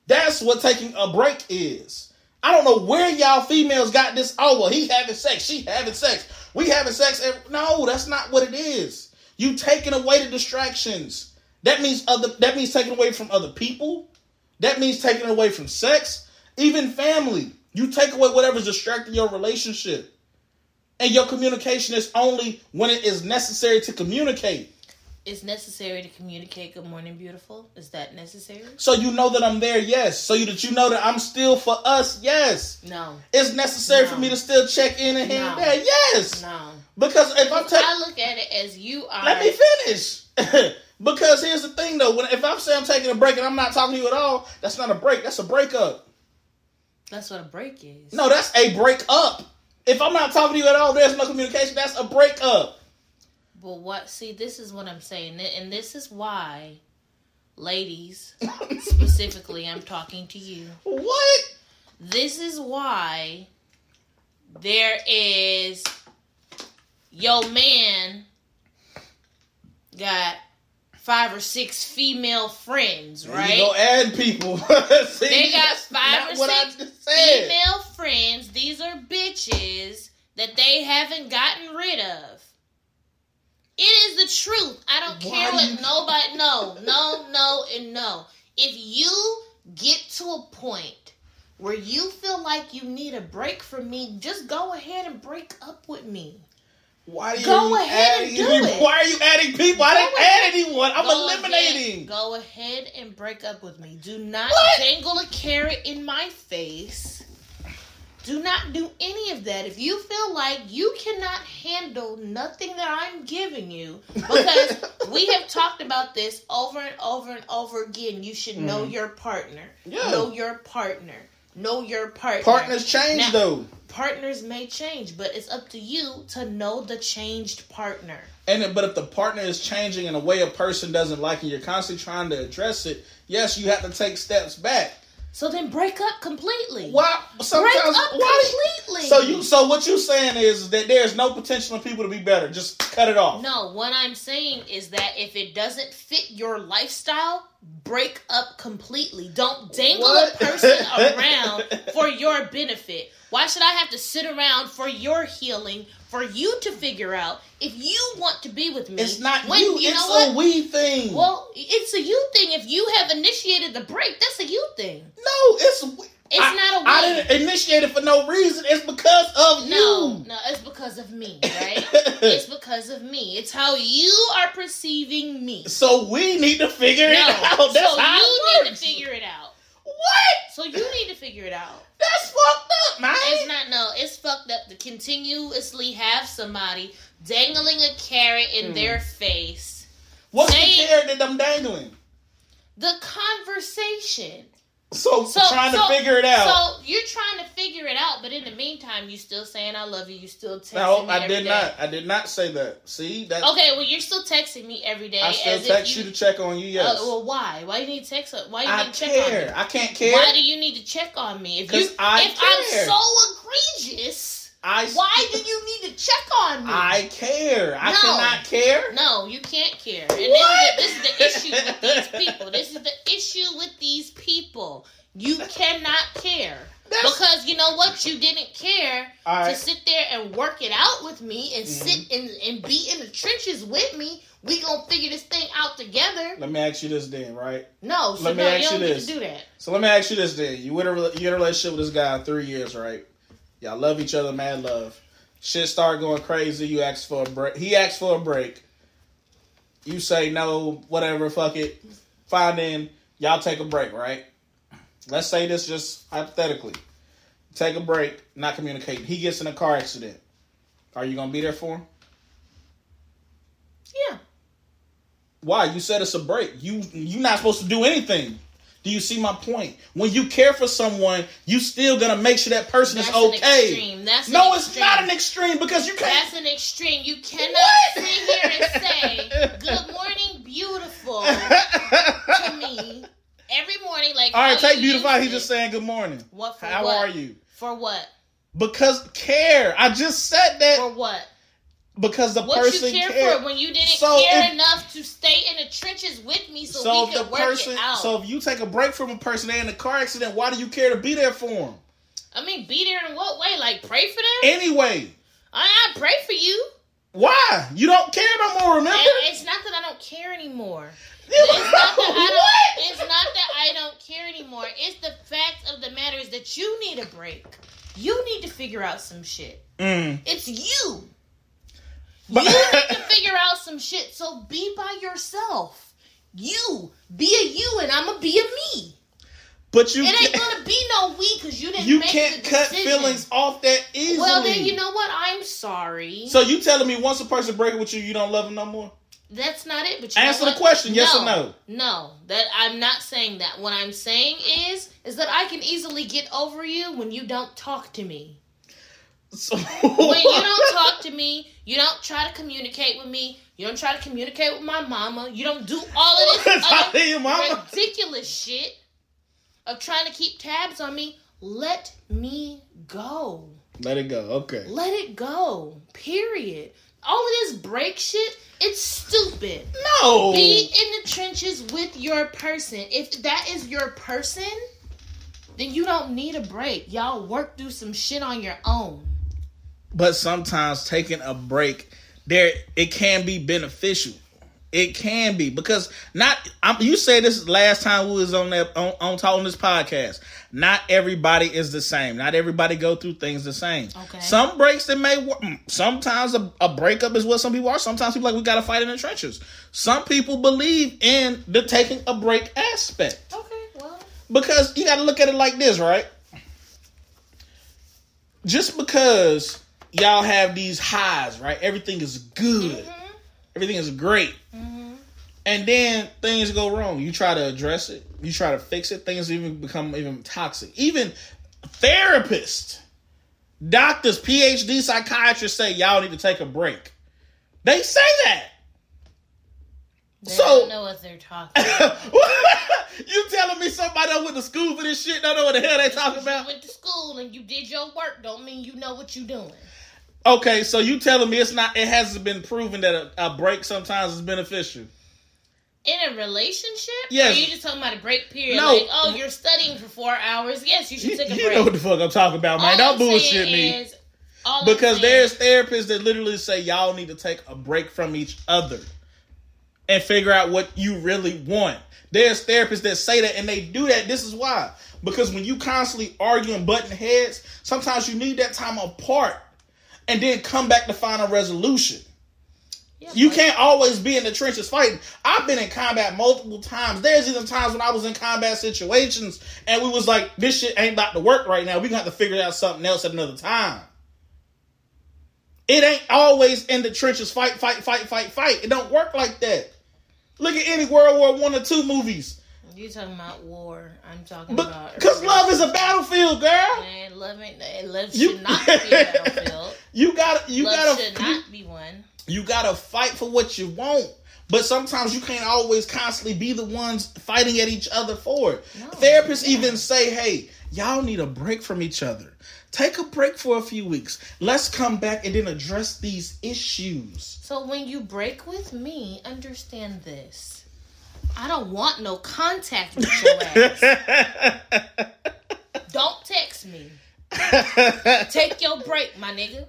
That's what taking a break is. I don't know where y'all females got this. Oh, well, he having sex. She having sex. We having sex. No, that's not what it is. You taking away the distractions. That means taking away from other people. That means taking away from sex. Even family. You take away whatever's distracting your relationship. And your communication is only when it is necessary to communicate. It's necessary to communicate, good morning, beautiful. Is that necessary? So you know that I'm there, yes. So that you know that I'm still for us, yes. No. It's necessary for me to still check in and here and there, yes. No. Because if I'm I look at it as you are. Let me finish. Because here's the thing, though. If I'm saying I'm taking a break and I'm not talking to you at all, that's not a break. That's a breakup. That's what a break is. No, that's a break up. If I'm not talking to you at all, there's no communication. That's a break up. But this is what I'm saying. And this is why Ladies, specifically, I'm talking to you. What? This is why there is your man got 5 or 6 female friends, right? You gonna add people. See, they got 5 or 6 female friends. These are bitches that they haven't gotten rid of. It is the truth. I don't care what nobody... No. If you get to a point where you feel like you need a break from me, just go ahead and break up with me. Why are you adding people? I didn't add anyone. I'm eliminating. Go ahead and break up with me. Do not dangle a carrot in my face. Do not do any of that. If you feel like you cannot handle nothing that I'm giving you, because we have talked about this over and over and over again. You should know your partner. Yeah. Know your partner. Partners change though. Partners may change, but it's up to you to know the changed partner. But if the partner is changing in a way a person doesn't like and you're constantly trying to address it, yes, you have to take steps back. So then break up completely. Why? So what you're saying is that there's no potential for people to be better. Just cut it off. No, what I'm saying is that if it doesn't fit your lifestyle, break up completely. Don't dangle a person around for your benefit. Why should I have to sit around for your healing, for you to figure out if you want to be with me? It's not it's a we thing. Well, it's a you thing. If you have initiated the break, that's a you thing. No, it's not a we. I didn't initiate it for no reason. It's because of you. No, it's because of me, right? It's because of me. It's how you are perceiving me. So we need to figure it out. That's so how you need to figure it out. What? So you need to figure it out. That's fucked up, man. It's not, it's fucked up to continuously have somebody dangling a carrot in their face. What's the carrot that I'm dangling? The conversation. So trying to figure it out. So you're trying to figure it out, but in the meantime, you still saying I love you. You still texting me every day. I did not say that. See? Okay, well, you're still texting me every day. I still text you to check on you, yes. Well, why? Why do you need to text? Why do you need to check on me? I can't care. Why do you need to check on me? Because I'm so egregious, why do you need to check on me? I care. I cannot care. No, you can't care. And what? This is the issue with these people. This is the issue with these people. You cannot care. Because you know what? You didn't care to sit there and work it out with me and sit and be in the trenches with me. We gonna figure this thing out together. Let me ask you this then, right? No, so you don't need to do that. So let me ask you this then. You in a relationship with this guy 3 years, right? Y'all love each other, mad love. Shit start going crazy. You ask for a break. He asks for a break. You say no, whatever, fuck it. Fine then. Y'all take a break, right? Let's say this just hypothetically. Take a break, not communicating. He gets in a car accident. Are you going to be there for him? Yeah. Why? You said it's a break. You're not supposed to do anything. Do you see my point? When you care for someone, you still gonna make sure that person is okay. That's an extreme. It's not an extreme because you can't. That's an extreme. You cannot sit here and say "Good morning, beautiful" to me every morning. Like, all right, take beautiful. He's just saying good morning. What? For how what? Are you? For what? Because care. I just said that. For what? Because the person cared. For when you didn't care enough to stay in the trenches with me so we could work it out. So if you take a break from a person they're in a car accident, why do you care to be there for them? I mean, be there in what way? Like, pray for them? Anyway. I pray for you. Why? You don't care no more, remember? And it's not that I don't care anymore. It's not that I don't care anymore. It's the fact of the matter is that you need a break. You need to figure out some shit. It's you. You need to figure out some shit, so be by yourself. You. Be a you, and I'm going to be a me. But you ain't going to be no we, because you didn't make the decision. You can't cut feelings off that easily. Well, then you know what? I'm sorry. So you telling me once a person breaks up with you, you don't love them no more? That's not it. But you answer the question, yes or no? No, that I'm not saying that. What I'm saying is that I can easily get over you when you don't talk to me. So when you don't talk to me, you don't try to communicate with me, you don't try to communicate with my mama, you don't do all of this other ridiculous shit of trying to keep tabs on me, let me go. Let it go, okay. Let it go, period. All of this break shit, it's stupid. No. Be in the trenches with your person. If that is your person, then you don't need a break. Y'all work through some shit on your own. But sometimes taking a break, it can be beneficial. It can be because you said this last time we was on this podcast. Not everybody is the same. Not everybody go through things the same. Okay. Some breaks that may work. Sometimes a breakup is what some people are. Sometimes people we gotta fight in the trenches. Some people believe in the taking a break aspect. Okay, well, because you gotta look at it like this, right? Just because y'all have these highs, right? Everything is good. Mm-hmm. Everything is great. Mm-hmm. And then things go wrong. You try to address it. You try to fix it. Things become toxic. Even therapists, doctors, PhD psychiatrists say y'all need to take a break. They say that. They don't know what they're talking about. You telling me somebody that went to school for this shit don't know what the hell they talking about? You went to school and you did your work don't mean you know what you doing. Okay, so you telling me it hasn't been proven that a break sometimes is beneficial. In a relationship? Yes. Or are you just talking about a break period? No. Like, oh, you're studying for 4 hours. Yes, you should take a break. You know what the fuck I'm talking about, man. Don't bullshit me. Because there's therapists that literally say y'all need to take a break from each other and figure out what you really want. There's therapists that say that, and they do that. This is why. Because when you constantly arguing, butting heads, sometimes you need that time apart. And then come back to find a resolution. Yeah, you can't always be in the trenches fighting. I've been in combat multiple times. There's even times when I was in combat situations and we was like, this shit ain't about to work right now. We're going to have to figure out something else at another time. It ain't always in the trenches fight. It don't work like that. Look at any World War I or II movies. You talking about war. I'm talking about... Because love is a battlefield, girl. Man, love should not be a battlefield. You gotta, love should not be one. You gotta fight for what you want. But sometimes you can't always constantly be the ones fighting at each other for it. No, Therapists even say, hey, y'all need a break from each other. Take a break for a few weeks. Let's come back and then address these issues. So when you break with me, understand this. I don't want no contact with your ass. Don't text me. Take your break, my nigga.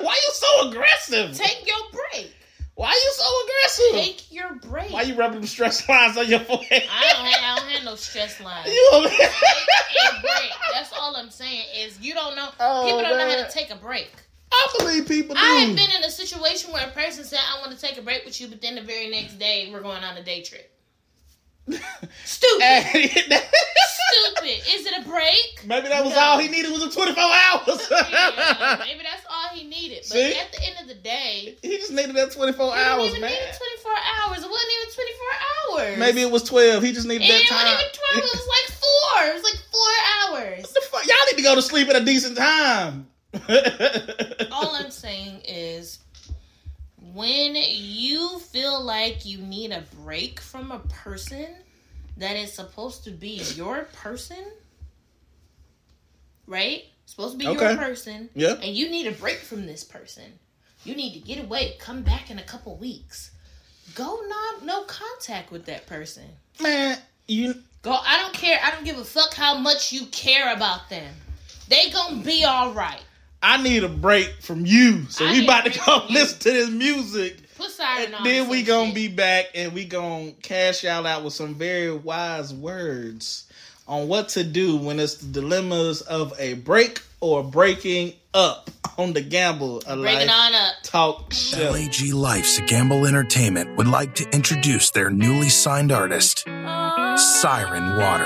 Why you so aggressive? Take your break. Why you so aggressive? Take your break. Why you rubbing them stress lines on your forehead? I don't have no stress lines. Take a break. That's all I'm saying is you don't know. People don't know how to take a break. I believe people do. I have been in a situation where a person said, I want to take a break with you, but then the very next day, we're going on a day trip. Stupid. Stupid. Is it a break? Maybe that was all he needed was a 24 hours. Yeah, maybe that's all he needed. But at the end of the day... He just needed that 24 hours, man. He needed 24 hours. It wasn't even 24 hours. Maybe it was 12. He just needed that time. It wasn't even 12. It was like 4. It was like 4 hours. What the fuck? Y'all need to go to sleep at a decent time. All I'm saying is when you feel like you need a break from a person that is supposed to be your person, right? Supposed to be your person. Yeah. And you need a break from this person. You need to get away. Come back in a couple weeks. Go no contact with that person. Man, you go. I don't care. I don't give a fuck how much you care about them. They gonna be all right. I need a break from you. So we about to go listen to this music. Put Siren on. Then we going to be back and we going to cash y'all out with some very wise words on what to do when it's the dilemmas of a break or breaking up on the Gamble a Life Talk Show. LAG Life's Gamble Entertainment would like to introduce their newly signed artist, Siren Water,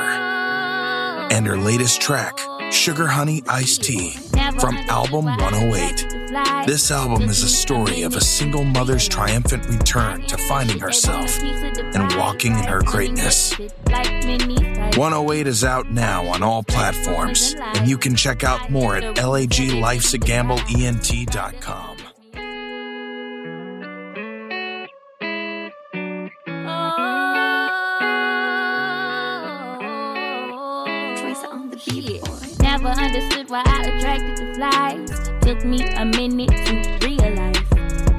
and her latest track, Sugar Honey Iced Tea, from album 108. This album is a story of a single mother's triumphant return to finding herself and walking in her greatness. 108 is out now on all platforms, and you can check out more at LAGLife's at GambleENT.com. Never understood why I attracted the flies. Took me a minute to realize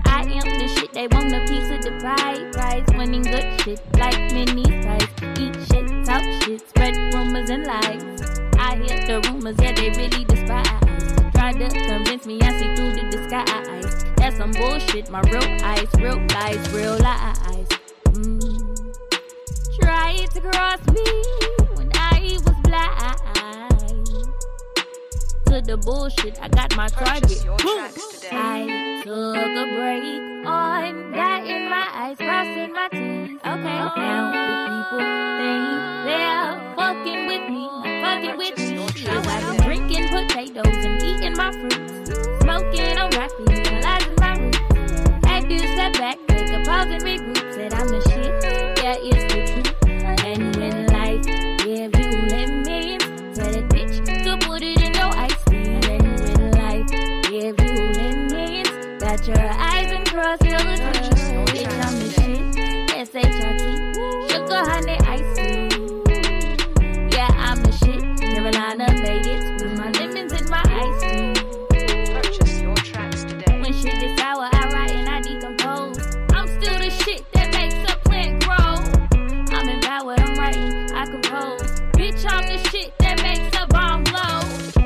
I am the shit. They want a piece of the pride. Prize winning good shit like many pies. Eat shit, talk shit, spread rumors and lies. I hear the rumors, yeah, they really despise. Try to convince me I see through the disguise. That's some bullshit, my real eyes, real lies, real lies. Trying to cross me when I was blind. To the bullshit, I got my target. I took a break on that in my eyes, crossing my teeth. Okay, now the people think they're fucking with me, fucking with me. So I've been drinking potatoes and eating my fruits, smoking on rocky, realizing my roots. Had to step back, take a pause and regroup. Said I'm the shit, yeah, it's the truth. And in life, if you let me, tell a bitch to put it in your ice cream. And in life, if you let me, got your eyes and cross your lips. Bitch, I'm the shit, S-H-I-T, sugar, honey, ice cream. Yeah, I'm the shit, Carolina ladies, with my lemons and my ice cream. Purchase your tracks today. When shit gets sour, I write and I decompose. I'm still the shit that makes a plant grow. I'm empowered, I'm writing, I compose. Bitch, I'm the shit that makes the bomb blow.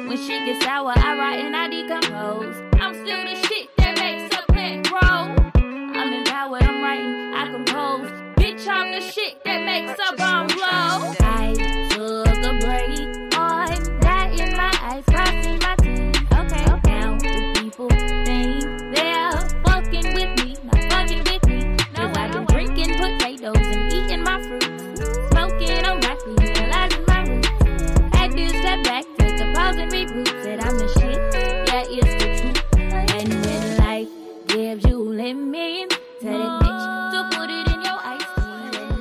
When shit gets sour, I write and I decompose. I'm still the shit that makes a plant grow. I'm empowered, I'm writing, I compose. Bitch, I'm the shit that makes a bomb blow. I took a break on that in my eyes, crossing my teeth. Okay, now the people think they're fucking with me, not fucking with me. Now I've been drinking potatoes and eating my fruits, smoking on my feet. Back, take a pause and regroup. Said I'm the shit, yeah, it's the truth. And when life gives you lemons, tell that bitch to put it in your ice cream.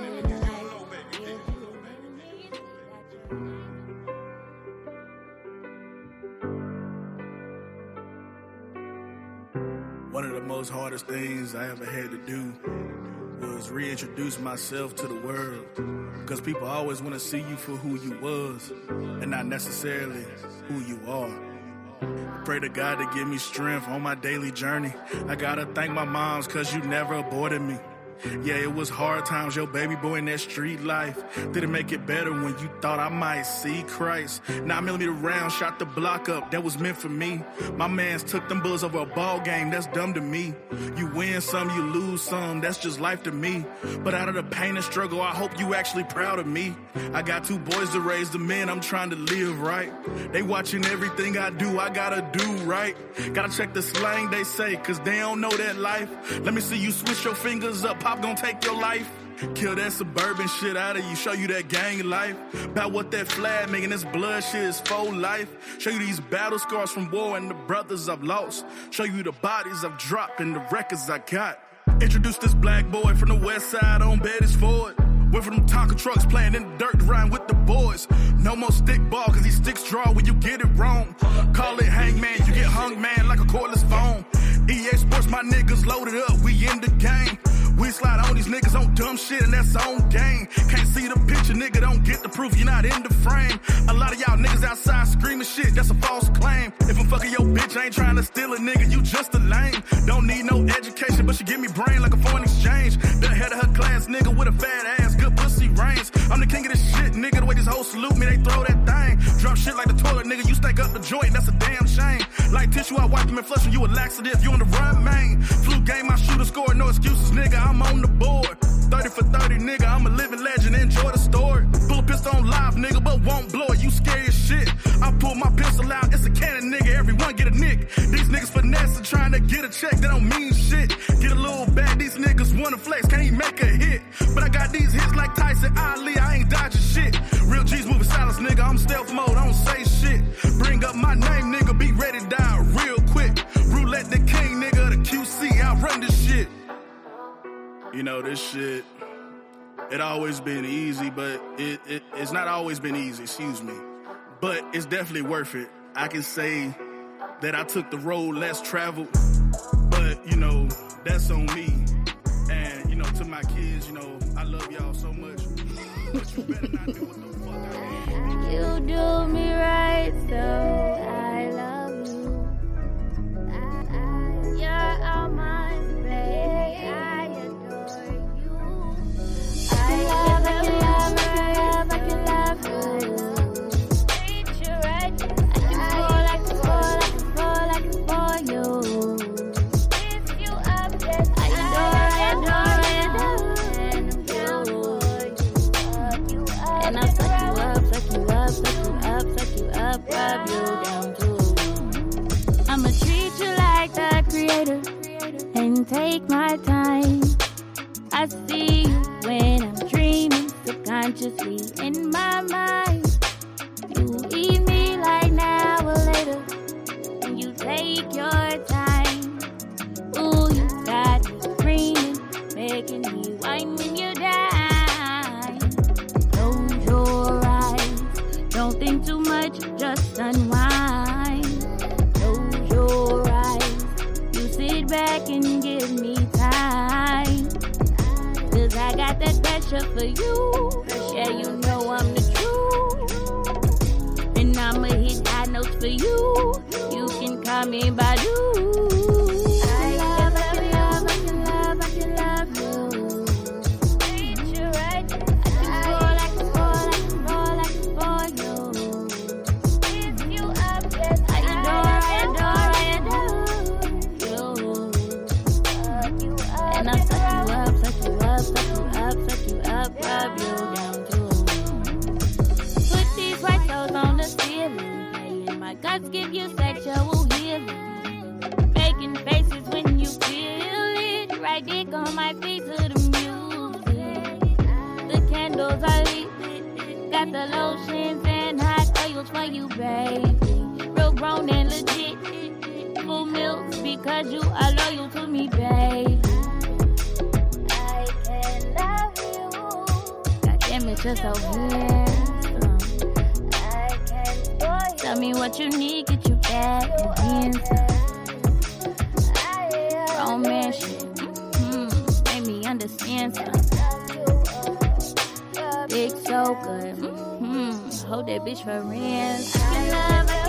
One of the most hardest things I ever had to do was reintroduce myself to the world, because people always want to see you for who you was and not necessarily who you are. Pray to God to give me strength on my daily journey. I gotta thank my moms, because you never aborted me. Yeah, it was hard times, your baby boy in that street life. Didn't make it better when you thought I might see Christ. 9mm round, shot the block up, that was meant for me. My mans took them bullets over a ball game, that's dumb to me. You win some, you lose some, that's just life to me. But out of the pain and struggle, I hope you actually proud of me. I got two boys to raise, the men I'm trying to live right. They watching everything I do, I gotta do right. Gotta check the slang they say, cause they don't know that life. Let me see you switch your fingers up, I'm gonna take your life. Kill that suburban shit out of you, show you that gang life. About what that flag making this blood shit is for life. Show you these battle scars from war and the brothers I've lost. Show you the bodies I've dropped and the records I got. Introduce this black boy from the west side on Betty's Ford. Went from them Tonka trucks playing in the dirt to riding with the boys. No more stick ball, cause he sticks draw when you get it wrong. Call it hangman, you get hung man like a cordless phone. EA Sports, my niggas loaded up, we in the game. We slide on these niggas on dumb shit and that's on game. Can't see the picture, nigga, don't get the proof, you're not in the frame. A lot of y'all niggas outside screaming shit, that's a false claim. If I'm fucking your bitch, I ain't trying to steal a nigga, you just a lame. Don't need no education, but she give me brain like a foreign exchange. The head of her class, nigga, with a fat ass, good pussy reins. I'm the king of this shit, nigga, the way this hoe salute me, they throw that thing. Drop shit like the toilet, nigga, you stank up the joint, that's a damn shame. Like tissue, I wipe them and flush them, you a laxative, you on the run, man. Flu game, I shoot a score, no excuses, nigga, I'm on the board. 30 for 30, nigga, I'm a living legend, enjoy the story. Pull a pistol on live, nigga, but won't blow it, you scary as shit. I pull my pistol out, it's a cannon, nigga, everyone get a nick. These niggas finessing, trying to get a check, that don't mean shit. Get a little bad, these niggas wanna flex, can't even make a hit. But I got these hits like Tyson, Ali, I ain't dodging shit. Real G's moving silence, nigga, I'm stealth mode, I don't say shit. Bring up my name, nigga, be ready to die real quick. Roulette the king, nigga, the QC, I run this shit. You know, this shit, it always been easy, but it's not always been easy, excuse me. But it's definitely worth it. I can say that I took the road less traveled, but, you know, that's on me. And, you know, to my kids, you know, I love y'all so much. But you better not do what the fuck I am. You do me right, so I love you. You're all mine, babe. I adore you. I can love you. Rub you down too. I'ma treat you like the creator and take my time. I see you when I'm dreaming subconsciously in my mind. You eat me like now or later, and you take your time. Ooh, you got me screaming, making me whine when you die. Close your eyes, don't think too much. Just unwind, close your eyes. You sit back and give me time. 'Cause I got that pressure for you. Yeah, you know I'm the truth. And I'ma hit high notes for you. You can call me Badu. Let's give you sexual healing. Making faces when you feel it. Right dick on my feet to the music. The candles are lit. Got the lotions and hot oils for you, baby. Real grown and legit. Full milk because you are loyal to me, baby. I can love you. God damn it, you're so weird. Tell me what you need, get you back and answer. Romance shit, make me understand something. Dick so good, hold that bitch for real. I can love you.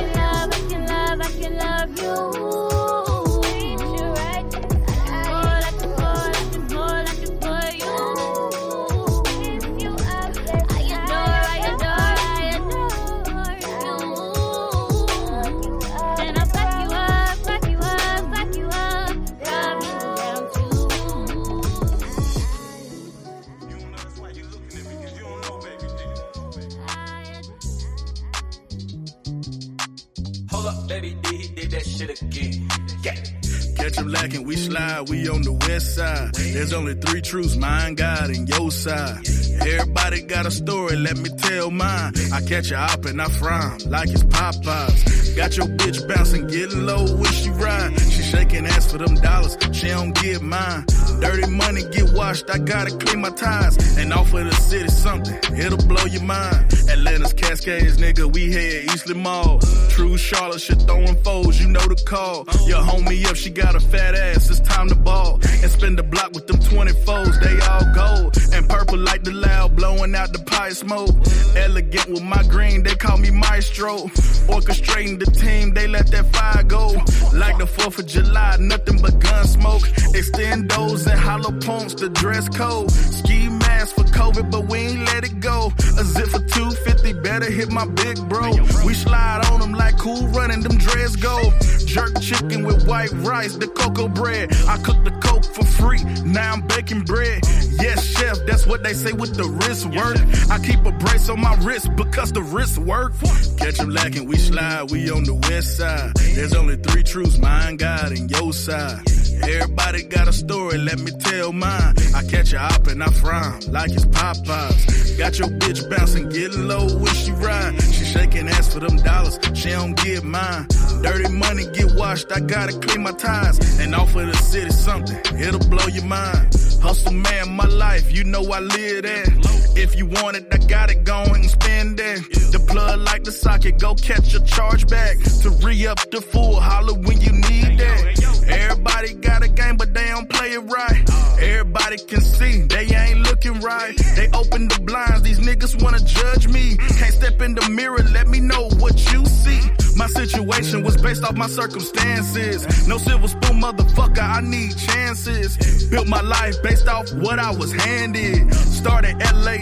Lacking, we slide, we on the west side. There's only three truths, mine, God, and your side. Everybody got a story, let me tell mine. I catch a hop and I fry 'em like it's Popeyes. Got your bitch bouncing, getting low when she ride. She shaking ass for them dollars, she don't get mine. Dirty money get washed, I gotta clean my ties. And offer the city something, it'll blow your mind. Atlanta's Cascades, nigga, we head Eastland Mall. True Charlotte, shit throwing foes, you know the call. Your homie up, she got a fat ass, it's time to ball. And spin the block with them 24s, they all gold. And purple like the loud, blowing out the pie smoke. Elegant with my green, they call me Maestro. Orchestrating the team, they let that fire go. Like the 4th of July, nothing but gun smoke. Extendos and hollow pumps, the dress code. Ski mask for COVID, but we ain't let it go. A zip for $250, better hit my big bro. We slide on them like Cool Running, them dreads go. Jerk chicken with white rice, the cocoa bread. I cook the coke for free, now I'm baking bread. Yes, chef, that's what they say with the wrist work. I keep a brace on my wrist because the wrist work. Catch them lacking, we slide, we on the west side. There's only three truths, mine, God, and your side. Everybody got a story, let me tell mine. I catch a hop and I fry 'em like it's Popeyes. Got your bitch bouncing, getting low when she ride. She shaking ass for them dollars. She don't get mine. Dirty money get washed. I gotta clean my ties and offer the city something. It'll blow your mind. Hustle man, my life, you know I live that. If you want it, I got it, go and spend that. The plug like the socket, go catch a charge back. To re-up the full, holler when you need that. Everybody got a game, but they don't play it right. Everybody can see, they ain't looking right. They open the blinds, these niggas wanna judge me. Can't step in the mirror, let me know what you see. My situation was based off my circumstances. No silver spoon, motherfucker, I need chances. Built my life based off what I was handed. Started LAG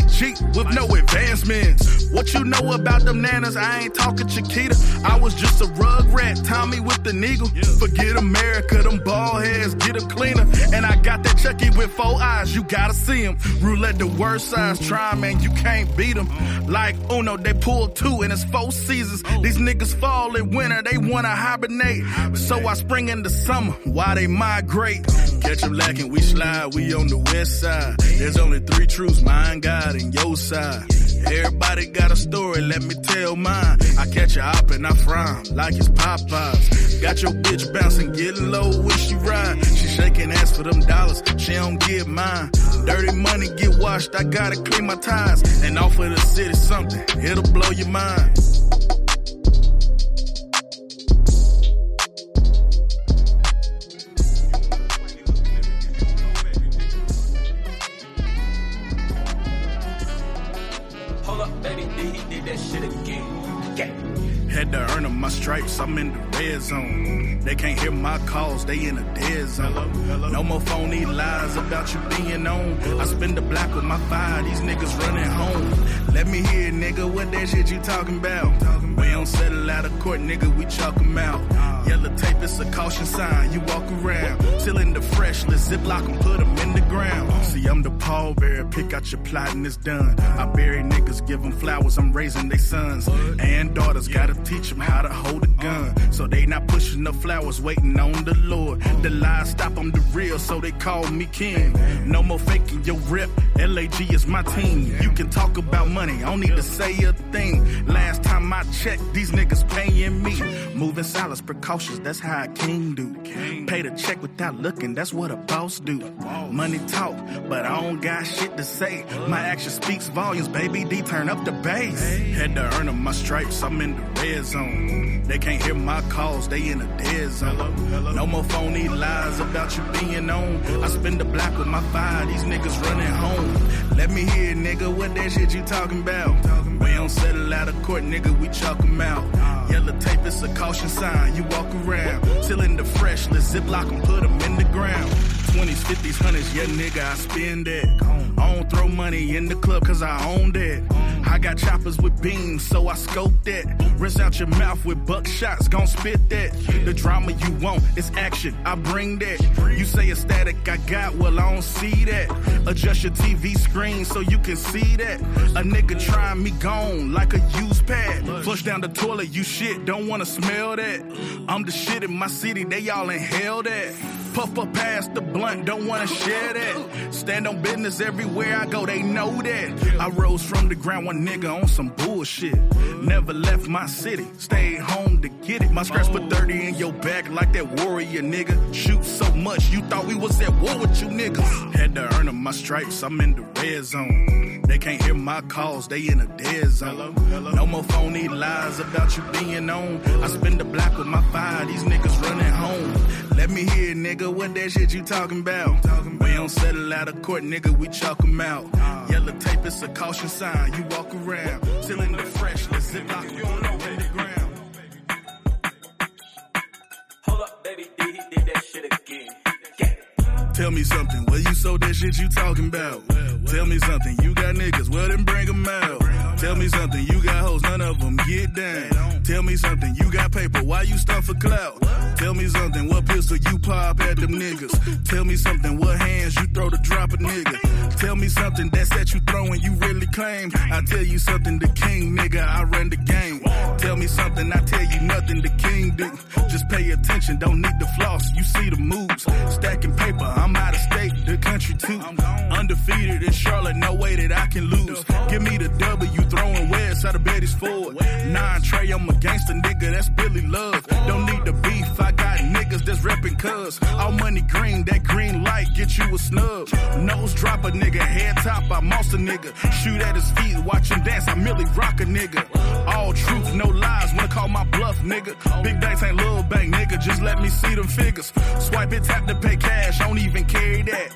with no advancements. What you know about them nanas, I ain't talking Chiquita. I was just a rug rat, Tommy with the needle. Forget America, them bald heads, get a cleaner. And I got that Chucky with four eyes, you gotta see him. Roulette the worst size, try man, you can't beat them. Like Uno, they pull two and it's four seasons. These niggas fall in winter, they wanna hibernate. So I spring in the summer, while they migrate. Catch them lacking, we slide, we on the west side. There's only three truths, mine, God, and your side. Everybody got a story, let me tell mine. I catch a hop and I fry like it's Popeyes. Got your bitch bouncing, getting low when she ride. She shaking ass for them dollars, she don't get mine. Dirty money get washed, I gotta clean my ties. And offer the city something, it'll blow your mind. Had to earn them my stripes, I'm in the red zone. They can't hear my calls, they in a dead zone. Hello. No more phony lies about you being on. I spend the block with my fire, these niggas running home. Let me hear, nigga, what that shit you talking about? We don't settle out of court, nigga, we chalk them out. Yellow tape, it's a caution sign, you walk around. Still in the fresh, let's ziplock and put them in the ground. See, I'm the pallbearer, pick out your plot and it's done. I bury niggas, give them flowers, I'm raising they sons. And daughters, gotta teach them how to hold a gun. So they not pushing the flowers, waiting on the Lord. The lies stop, I'm the real, so they call me king. No more faking your rep, LAG is my team. You can talk about money, I don't need to say a thing. Last time I checked, these niggas paying me. Moving silence, precautions, that's how a king do. Pay the check without looking, that's what a boss do. Money talk, but I don't got shit to say. My action speaks volumes, baby D, turn up the bass. Had to earn them my stripes, I'm in the red zone. They can't hear my calls, they in a dead zone. No more phony lies about you being on. I spend the block with my fire, these niggas running home. Let me hear, nigga, what that shit you talking about? We don't settle out of court, nigga, we chalk them out. Yellow tape, it's a caution sign, you walk around. Still in the fresh, let's ziplock and put them in the ground. 20s, 50s, 100s, yeah, nigga, I spend that. I don't throw money in the club, cause I own that. I got choppers with beams, so I scope that. Rinse out your mouth with buckshots, gon' spit that. The drama you want, it's action, I bring that. You say it's static, I got, well, I don't see that. Adjust your TV screen so you can see that. A nigga trying me gone like a used pad. Flush down the toilet, you shit, don't wanna smell that. I'm the shit in my city, they all inhale that. Puff up past the blunt, don't wanna share that. Stand on business everywhere I go, they know that. I rose from the ground, one nigga on some bullshit. Never left my city, stayed home to get it. My scratch put 30 in your back like that warrior nigga. Shoot so much, you thought we was at war with you niggas. Had to earn them my stripes, I'm in the red zone. They can't hear my calls, they in a dead zone. No more phony lies about you being on. I spend the block with my fire, these niggas running home. Let me hear, nigga, what that shit you talking about? We don't settle out of court, nigga, we chalk them out. Yellow tape, it's a caution sign, you walk around. Still in the fresh, let's zip lock, you don't know in the ground. Hold up, baby, did he did that shit again? Yeah. Tell me something, well, you sold that shit you talking about. Tell me something, you got niggas, well, then bring them out. Tell me something, you got hoes, none of them get down. Tell me something, you got paper, why you stunt for clout? Tell me something, what pistol you pop at them niggas? Tell me something, what hands you throw to drop a nigga? Tell me something, that's that you throwing, you really claim. I tell you something, the king, nigga, I run the game. Tell me something, I tell you nothing, the king do. Just pay attention, don't need the floss, you see the moves. Stacking paper, I'm out of state, the country too. Undefeated in Charlotte, no way that I can lose. Give me the W, throwing west glass out of bed is full. 9 tray, I'm a gangster nigga, that's Billy Love. Don't need the beef, I got niggas that's reppin' cuz. All money green, that green light get you a snub. Nose drop a nigga, head top, I moss a nigga. Shoot at his feet, watch him dance, I merely rock a nigga. All truth, no lies, wanna call my bluff, nigga. Big banks ain't little bank, nigga, just let me see them figures. Swipe it, tap to pay cash, I don't even carry that.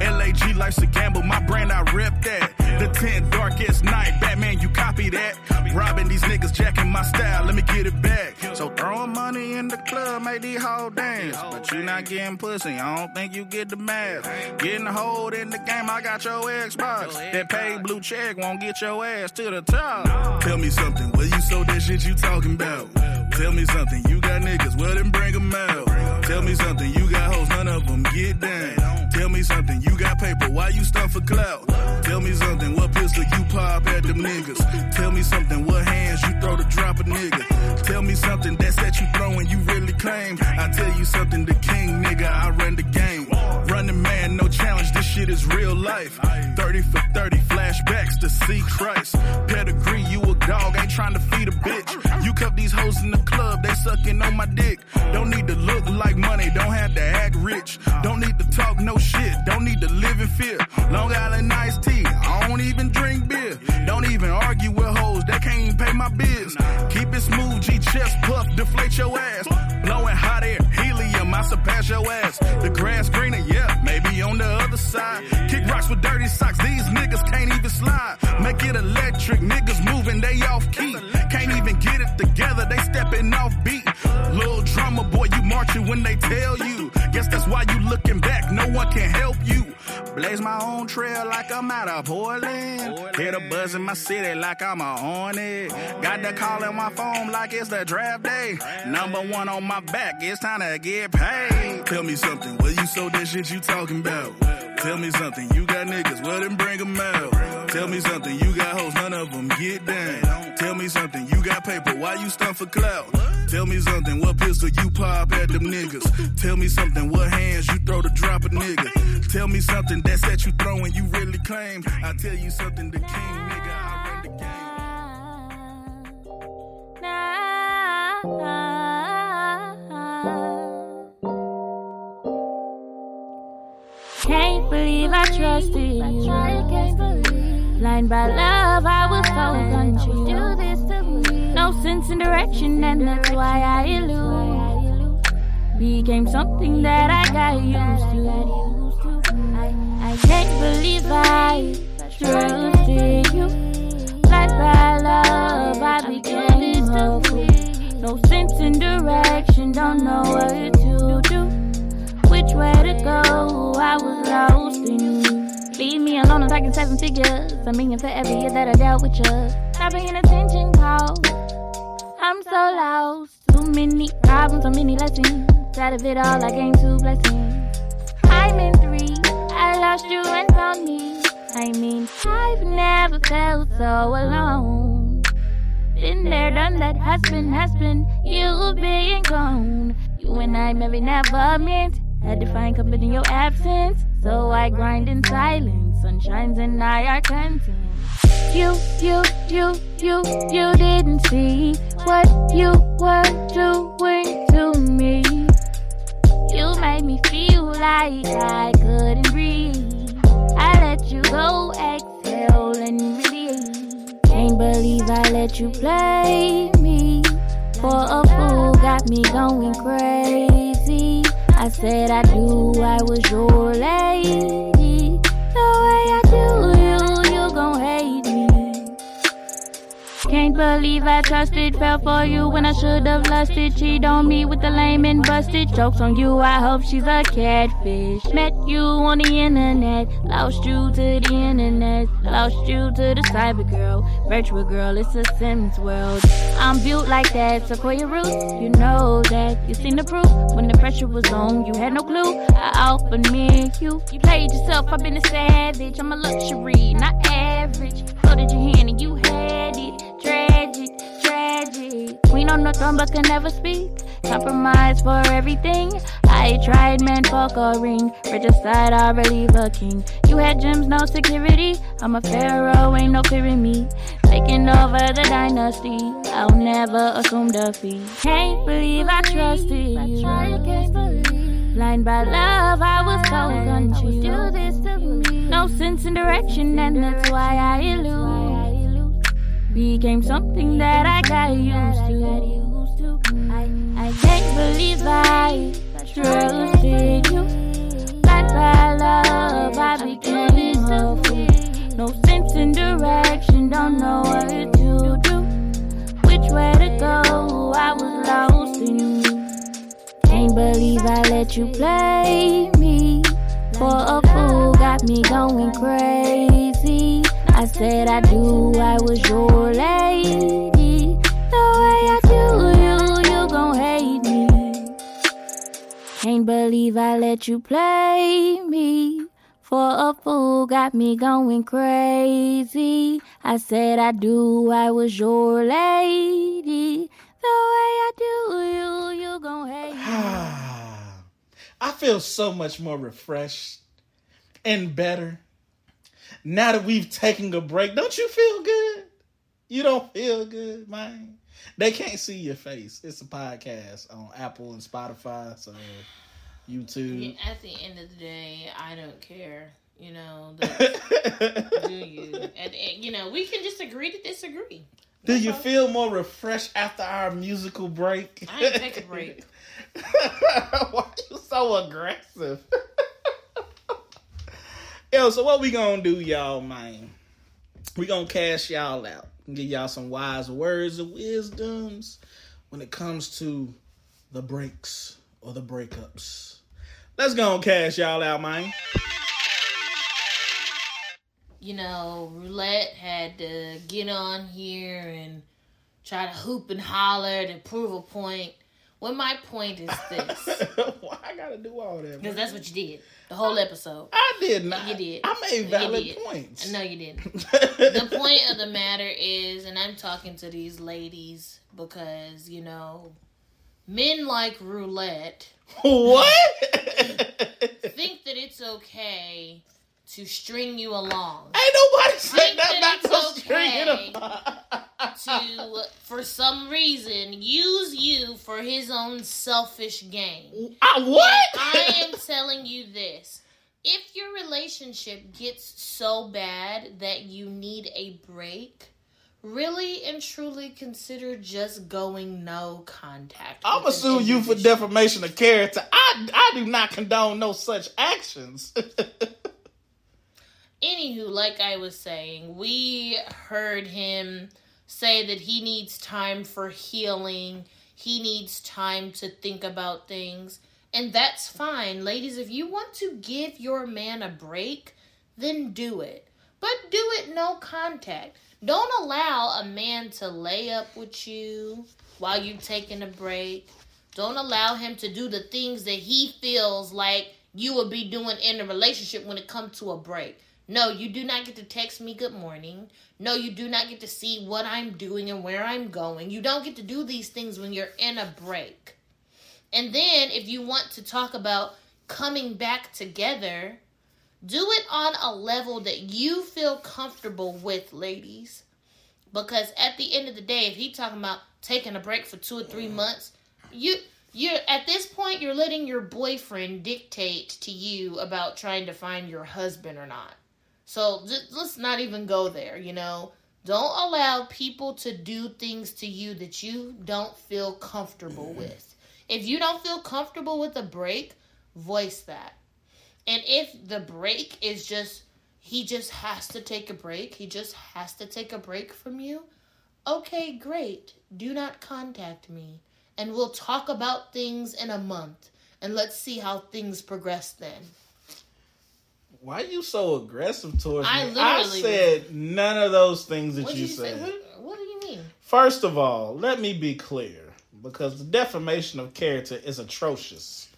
LAG life's a gamble, my brand, I rep that. The 10 darkest night, Batman, you copy that. Robbing these niggas, jacking my style, let me get it back. So throwing money in the club, make these whole dance. But you not getting pussy, I don't think you get the math. Getting hold in the game, I got your Xbox. That paid blue check won't get your ass to the top. Tell me something, what you so that shit you talking about? Tell me something, you got niggas, well then bring them out. Tell me something, you got hoes, none of them get down. Tell me something, you got paper, why you stuff for clout? Tell me something, what pistol you pop at them niggas? Tell me something, what hands you throw to drop a nigga? Tell me something, that's that you throwing you really claim. I tell you something, the king nigga, I run the game. Running man, no challenge, this shit is real life. 30 for 30, flashbacks to see Christ. Pedigree, you a dog, ain't trying to feed a bitch. You cup these hoes in the club, they sucking on my dick. Don't need to look like money, don't have to act rich. Don't need to talk no shit, don't need to live in fear. Long Island iced tea, I don't even drink beer. Don't even argue with hoes, they can't even pay my bills. Keep it smooth, G chest puff, deflate your ass. Blowing hot air, helium, I surpass your ass. The grass greener, yeah, maybe on the other side. Kick rocks with dirty socks, these niggas can't even slide. Make it electric, niggas moving, they off key. Can't even get it together, they stepping off beat. Little drama boy, you marching when they tell you. Guess that's why you looking back, no one can help you. Blaze my own trail like I'm out of Portland. Hear the buzz in my city like I'm a hornet. Got the call on my phone like it's the draft day. Number one on my back, it's time to get paid. Tell me something, what you so that shit you talking about? Tell me something, you got niggas, well then bring them out. Tell me something, you got hoes, none of them get down. Tell me something, you got paper, why you stunt for clout? Tell me something, what pistol you pop at them niggas? Tell me something, what hands you throw to drop a nigga? Tell me something, that's that you throwing you really claim. I tell you something, the king nigga, I run the game. Can't believe I trusted you. Blind by love, I was so untrue. Do this to me. No sense in direction, and that's why I elude. Became something that I got used to. I can't believe I trusted you. Like by love, I became hopeful. No sense in direction, don't know what to do. Which way to go, I was lost in you. Leave me alone, I'm talking 7 figures. I mean, for every year that I dealt with you. Stop paying attention calls, I'm so lost. Too many problems, so many lessons. Out of it all, I gained 2 blessings. I'm in 3. I lost you and found me. I mean, I've never felt so alone. Been there, done that, has been you being gone. You and I maybe never meant. Had to find comfort in your absence. So I grind in silence. Sunshines and I are content. You didn't see what you were doing to me. You made me feel like I couldn't breathe. I let you go, exhale and release. Can't believe I let you play me. For a fool got me going crazy. I said I knew I was your lady. The way I do you, you gon' hate me. Can't believe I trusted, fell for you when I should've lusted. Cheat on me with the lame and busted. Jokes on you, I hope she's a catfish. Met you on the internet, lost you to the internet. Lost you to the cyber girl, virtual girl, it's a Sims world. I'm built like that, Sequoia roots, you know that. You seen the proof, when the pressure was on, you had no clue. I offered me and you, you played yourself, I've been a savage. I'm a luxury, not average. Folded your hand and you had it. Tragic. Queen on the throne but can never speak. Compromise for everything. I tried, man, fuck a ring. Regicide, I believe a king. You had gems, no security. I'm a pharaoh, ain't no fearing me. taking over the dynasty. I'll never assume defeat. Can't believe I trusted you. Blind by love, I was so confused. No sense in direction, and that's why I elude. Became something that I got used to. I can't believe I trusted you. Blind by love, I became a fool. No sense in direction, don't know what to do. Which way to go, I was lost in you. Can't believe I let you play me. For a fool, got me going crazy. I said I do, I was your lady. The way I do you, you gon' hate me. Can't believe I let you play me. For a fool got me going crazy. I said I do, I was your lady. The way I do you, you gon' hate me. I feel so much more refreshed and better now that we've taken a break. Don't you feel good? You don't feel good, man? They can't see your face. It's a podcast on Apple and Spotify, so... YouTube. At the end of the day, I don't care. You know, do you? And, you know, we can just agree to disagree. That's do you feel more refreshed after our musical break? I didn't take a break. Why are you so aggressive? Yo, so what we gonna do, y'all, man? We gonna cash y'all out and give y'all some wise words and wisdoms when it comes to the breaks. Or the breakups. Let's go and cash y'all out, man. You know, Roulette had to get on here and try to hoop and holler to prove a point. Well, my point is this. Why I gotta do all that? Because that's what you did. The whole episode. I did not. You did. I made valid points. No, you didn't. The point of the matter is, and I'm talking to these ladies because, you know... Men like Roulette. What? Think that it's okay to string you along. Ain't nobody said that about to string you along. To, for some reason, use you for his own selfish gain. What? I am telling you this. If your relationship gets so bad that you need a break... Really and truly consider just going no contact. I'm gonna sue you for defamation of character. I do not condone no such actions. Anywho, like I was saying, we heard him say that he needs time for healing. He needs time to think about things. And that's fine. Ladies, if you want to give your man a break, then do it. But do it no contact. Don't allow a man to lay up with you while you're taking a break. Don't allow him to do the things that he feels like you would be doing in a relationship when it comes to a break. No, you do not get to text me good morning. No, you do not get to see what I'm doing and where I'm going. You don't get to do these things when you're in a break. And then if you want to talk about coming back together... Do it on a level that you feel comfortable with, ladies. Because at the end of the day, if he's talking about taking a break for 2 or 3 months, you're at this point, you're letting your boyfriend dictate to you about trying to find your husband or not. So let's not even go there, you know. Don't allow people to do things to you that you don't feel comfortable with. If you don't feel comfortable with a break, voice that. And if the break is just, he just has to take a break. He just has to take a break from you. Okay, great. Do not contact me. And we'll talk about things in a month. And let's see how things progress then. Why are you so aggressive towards me? I said none of those things that you said. What do you mean? First of all, let me be clear. Because the defamation of character is atrocious.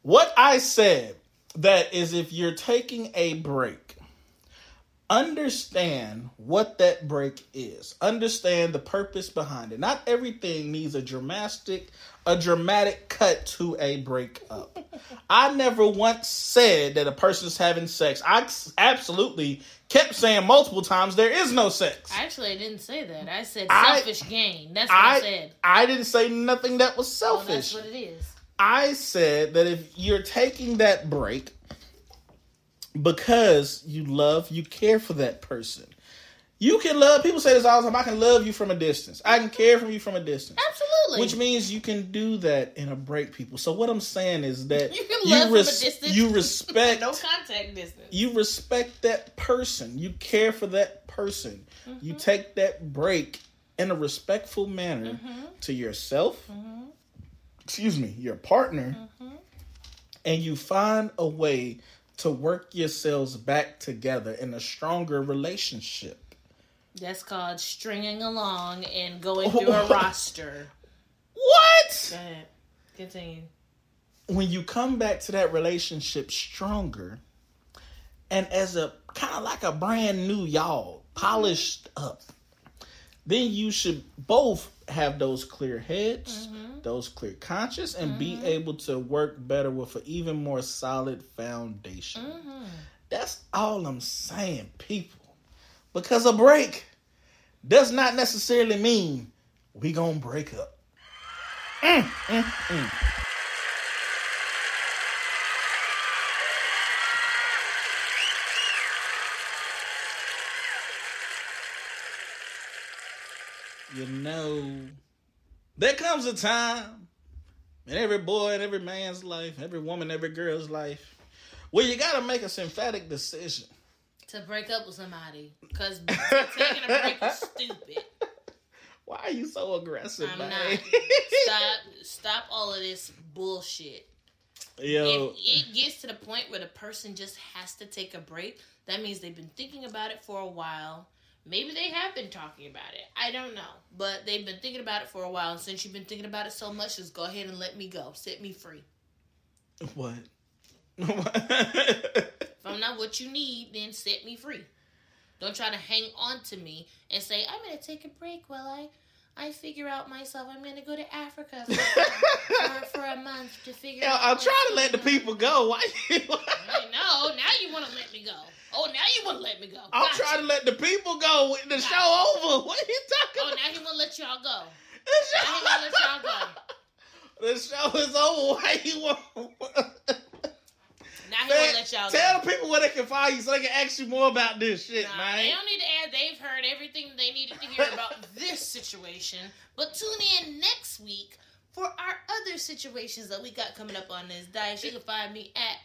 What I said... That is if you're taking a break, Understand what that break is. Understand the purpose behind it. Not everything needs a dramatic cut to a breakup. I never once said that a person's having sex. I absolutely kept saying multiple times there is no sex. Actually, I didn't say that. I said selfish gain. That's what I said. I didn't say nothing that was selfish. Well, that's what it is. I said that if you're taking that break because you love, you care for that person. You can love, people say this all the time, I can love you from a distance. I can care for you from a distance. Absolutely. Which means you can do that in a break, people. So what I'm saying is that you can love from a distance. You respect no contact distance. You respect that person. You care for that person. Mm-hmm. You take that break in a respectful manner mm-hmm. to yourself, mm-hmm. excuse me, your partner, mm-hmm. and you find a way to work yourselves back together in a stronger relationship. That's called stringing along and going through a roster. What? Go ahead. Continue. When you come back to that relationship stronger and as a kind of like a brand new y'all, polished up, then you should both have those clear heads, mm-hmm. those clear conscience, and mm-hmm. be able to work better with an even more solid foundation. Mm-hmm. That's all I'm saying, people. Because a break does not necessarily mean we gonna break up. You know, there comes a time in every boy and every man's life, every woman, every girl's life, where you got to make a emphatic decision. To break up with somebody. Because taking a break is stupid. Why are you so aggressive, I'm not. Stop all of this bullshit. Yo. If it gets to the point where the person just has to take a break, that means they've been thinking about it for a while. Maybe they have been talking about it. I don't know. But they've been thinking about it for a while. And since you've been thinking about it so much, just go ahead and let me go. Set me free. What? If I'm not what you need, then set me free. Don't try to hang on to me and say, I'm going to take a break while I figure out myself. I'm going to go to Africa for a month to figure out. I'm trying to let the people go. Why? No, now you want to let me go. Oh, now you want to let me go. I'm trying to let the people go with the show over. What are you talking about? Oh, now he want to let y'all go. Now he want to let y'all go. The show is over. Why you want Now he want to let y'all go. Tell the people where they can find you so they can ask you more about this shit, man. They don't need to ask. They've heard everything they needed to hear about this situation. But tune in next week for our other situations that we got coming up on this dice. You can find me at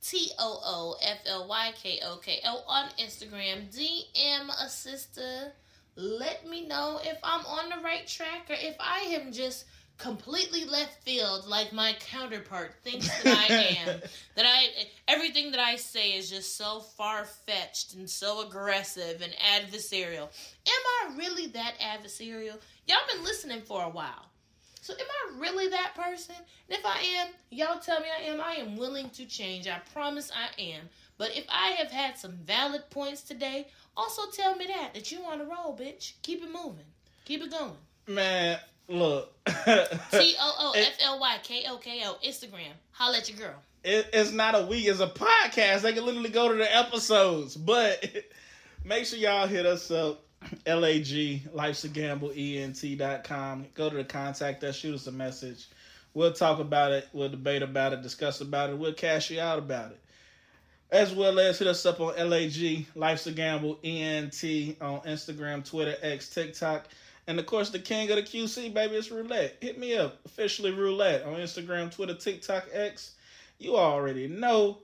TOOFLYKOKO on Instagram. DM a sister. Let me know if I'm on the right track or if I am just completely left field like my counterpart thinks that I am. Everything that I say is just so far-fetched and so aggressive and adversarial. Am I really that adversarial? Y'all been listening for a while. So am I really that person? And if I am, y'all tell me I am. I am willing to change. I promise I am. But if I have had some valid points today, also tell me that you on a roll, bitch. Keep it moving. Keep it going. Man, look. TOOFLYKOKO Instagram. Holla at your girl. It's not a week. It's a podcast. They can literally go to the episodes. But make sure y'all hit us up. LAG, Life's a Gamble, ENT.com. Go to the contact us, shoot us a message. We'll talk about it, we'll debate about it, discuss about it, we'll cash you out about it. As well as hit us up on LAG, Life's a Gamble, ENT on Instagram, Twitter, X, TikTok. And of course, the king of the QC, baby, it's Roulette. Hit me up, officially Roulette on Instagram, Twitter, TikTok, X. You already know.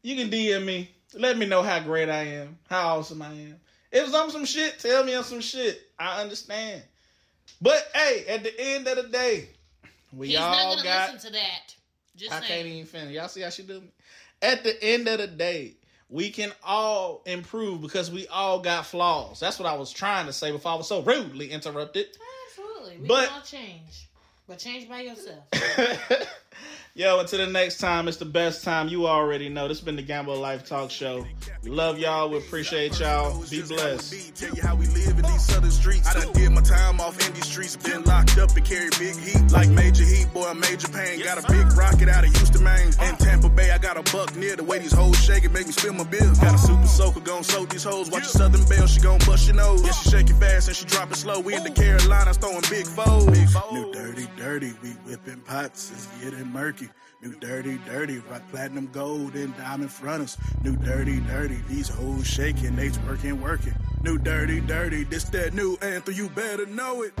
You can DM me. Let me know how great I am, how awesome I am. If I'm some shit, tell me I'm some shit. I understand. But, hey, at the end of the day, we all got... He's not going to listen to that. Just saying. I can't even finish. Y'all see how she do me? At the end of the day, we can all improve because we all got flaws. That's what I was trying to say before I was so rudely interrupted. Absolutely. We can all change. But change by yourself. Yo, until the next time, it's the best time. You already know. This has been the Gamble Life Talk Show. Love y'all. We appreciate y'all. Be blessed. Tell you how we live in these southern streets. I done did my time off in these streets. Been locked up and carry big heat. Like major heat, boy, major pain. Got a big rocket out of Houston, Maine. In Tampa Bay, I got a buck near. The way these hoes shake it, make me spill my bills. Got a super soaker, gon' soak these hoes. Watch a Southern Belle, she gon' bust your nose. Yeah, she shake it fast and she drop it slow. We in the Carolinas throwing big foes. New dirty, we whipping pots, it's getting murky. New dirty, rock platinum, gold, and diamond fronters. New dirty, these hoes shaking, they's working. New dirty, this that new anthem, you better know it.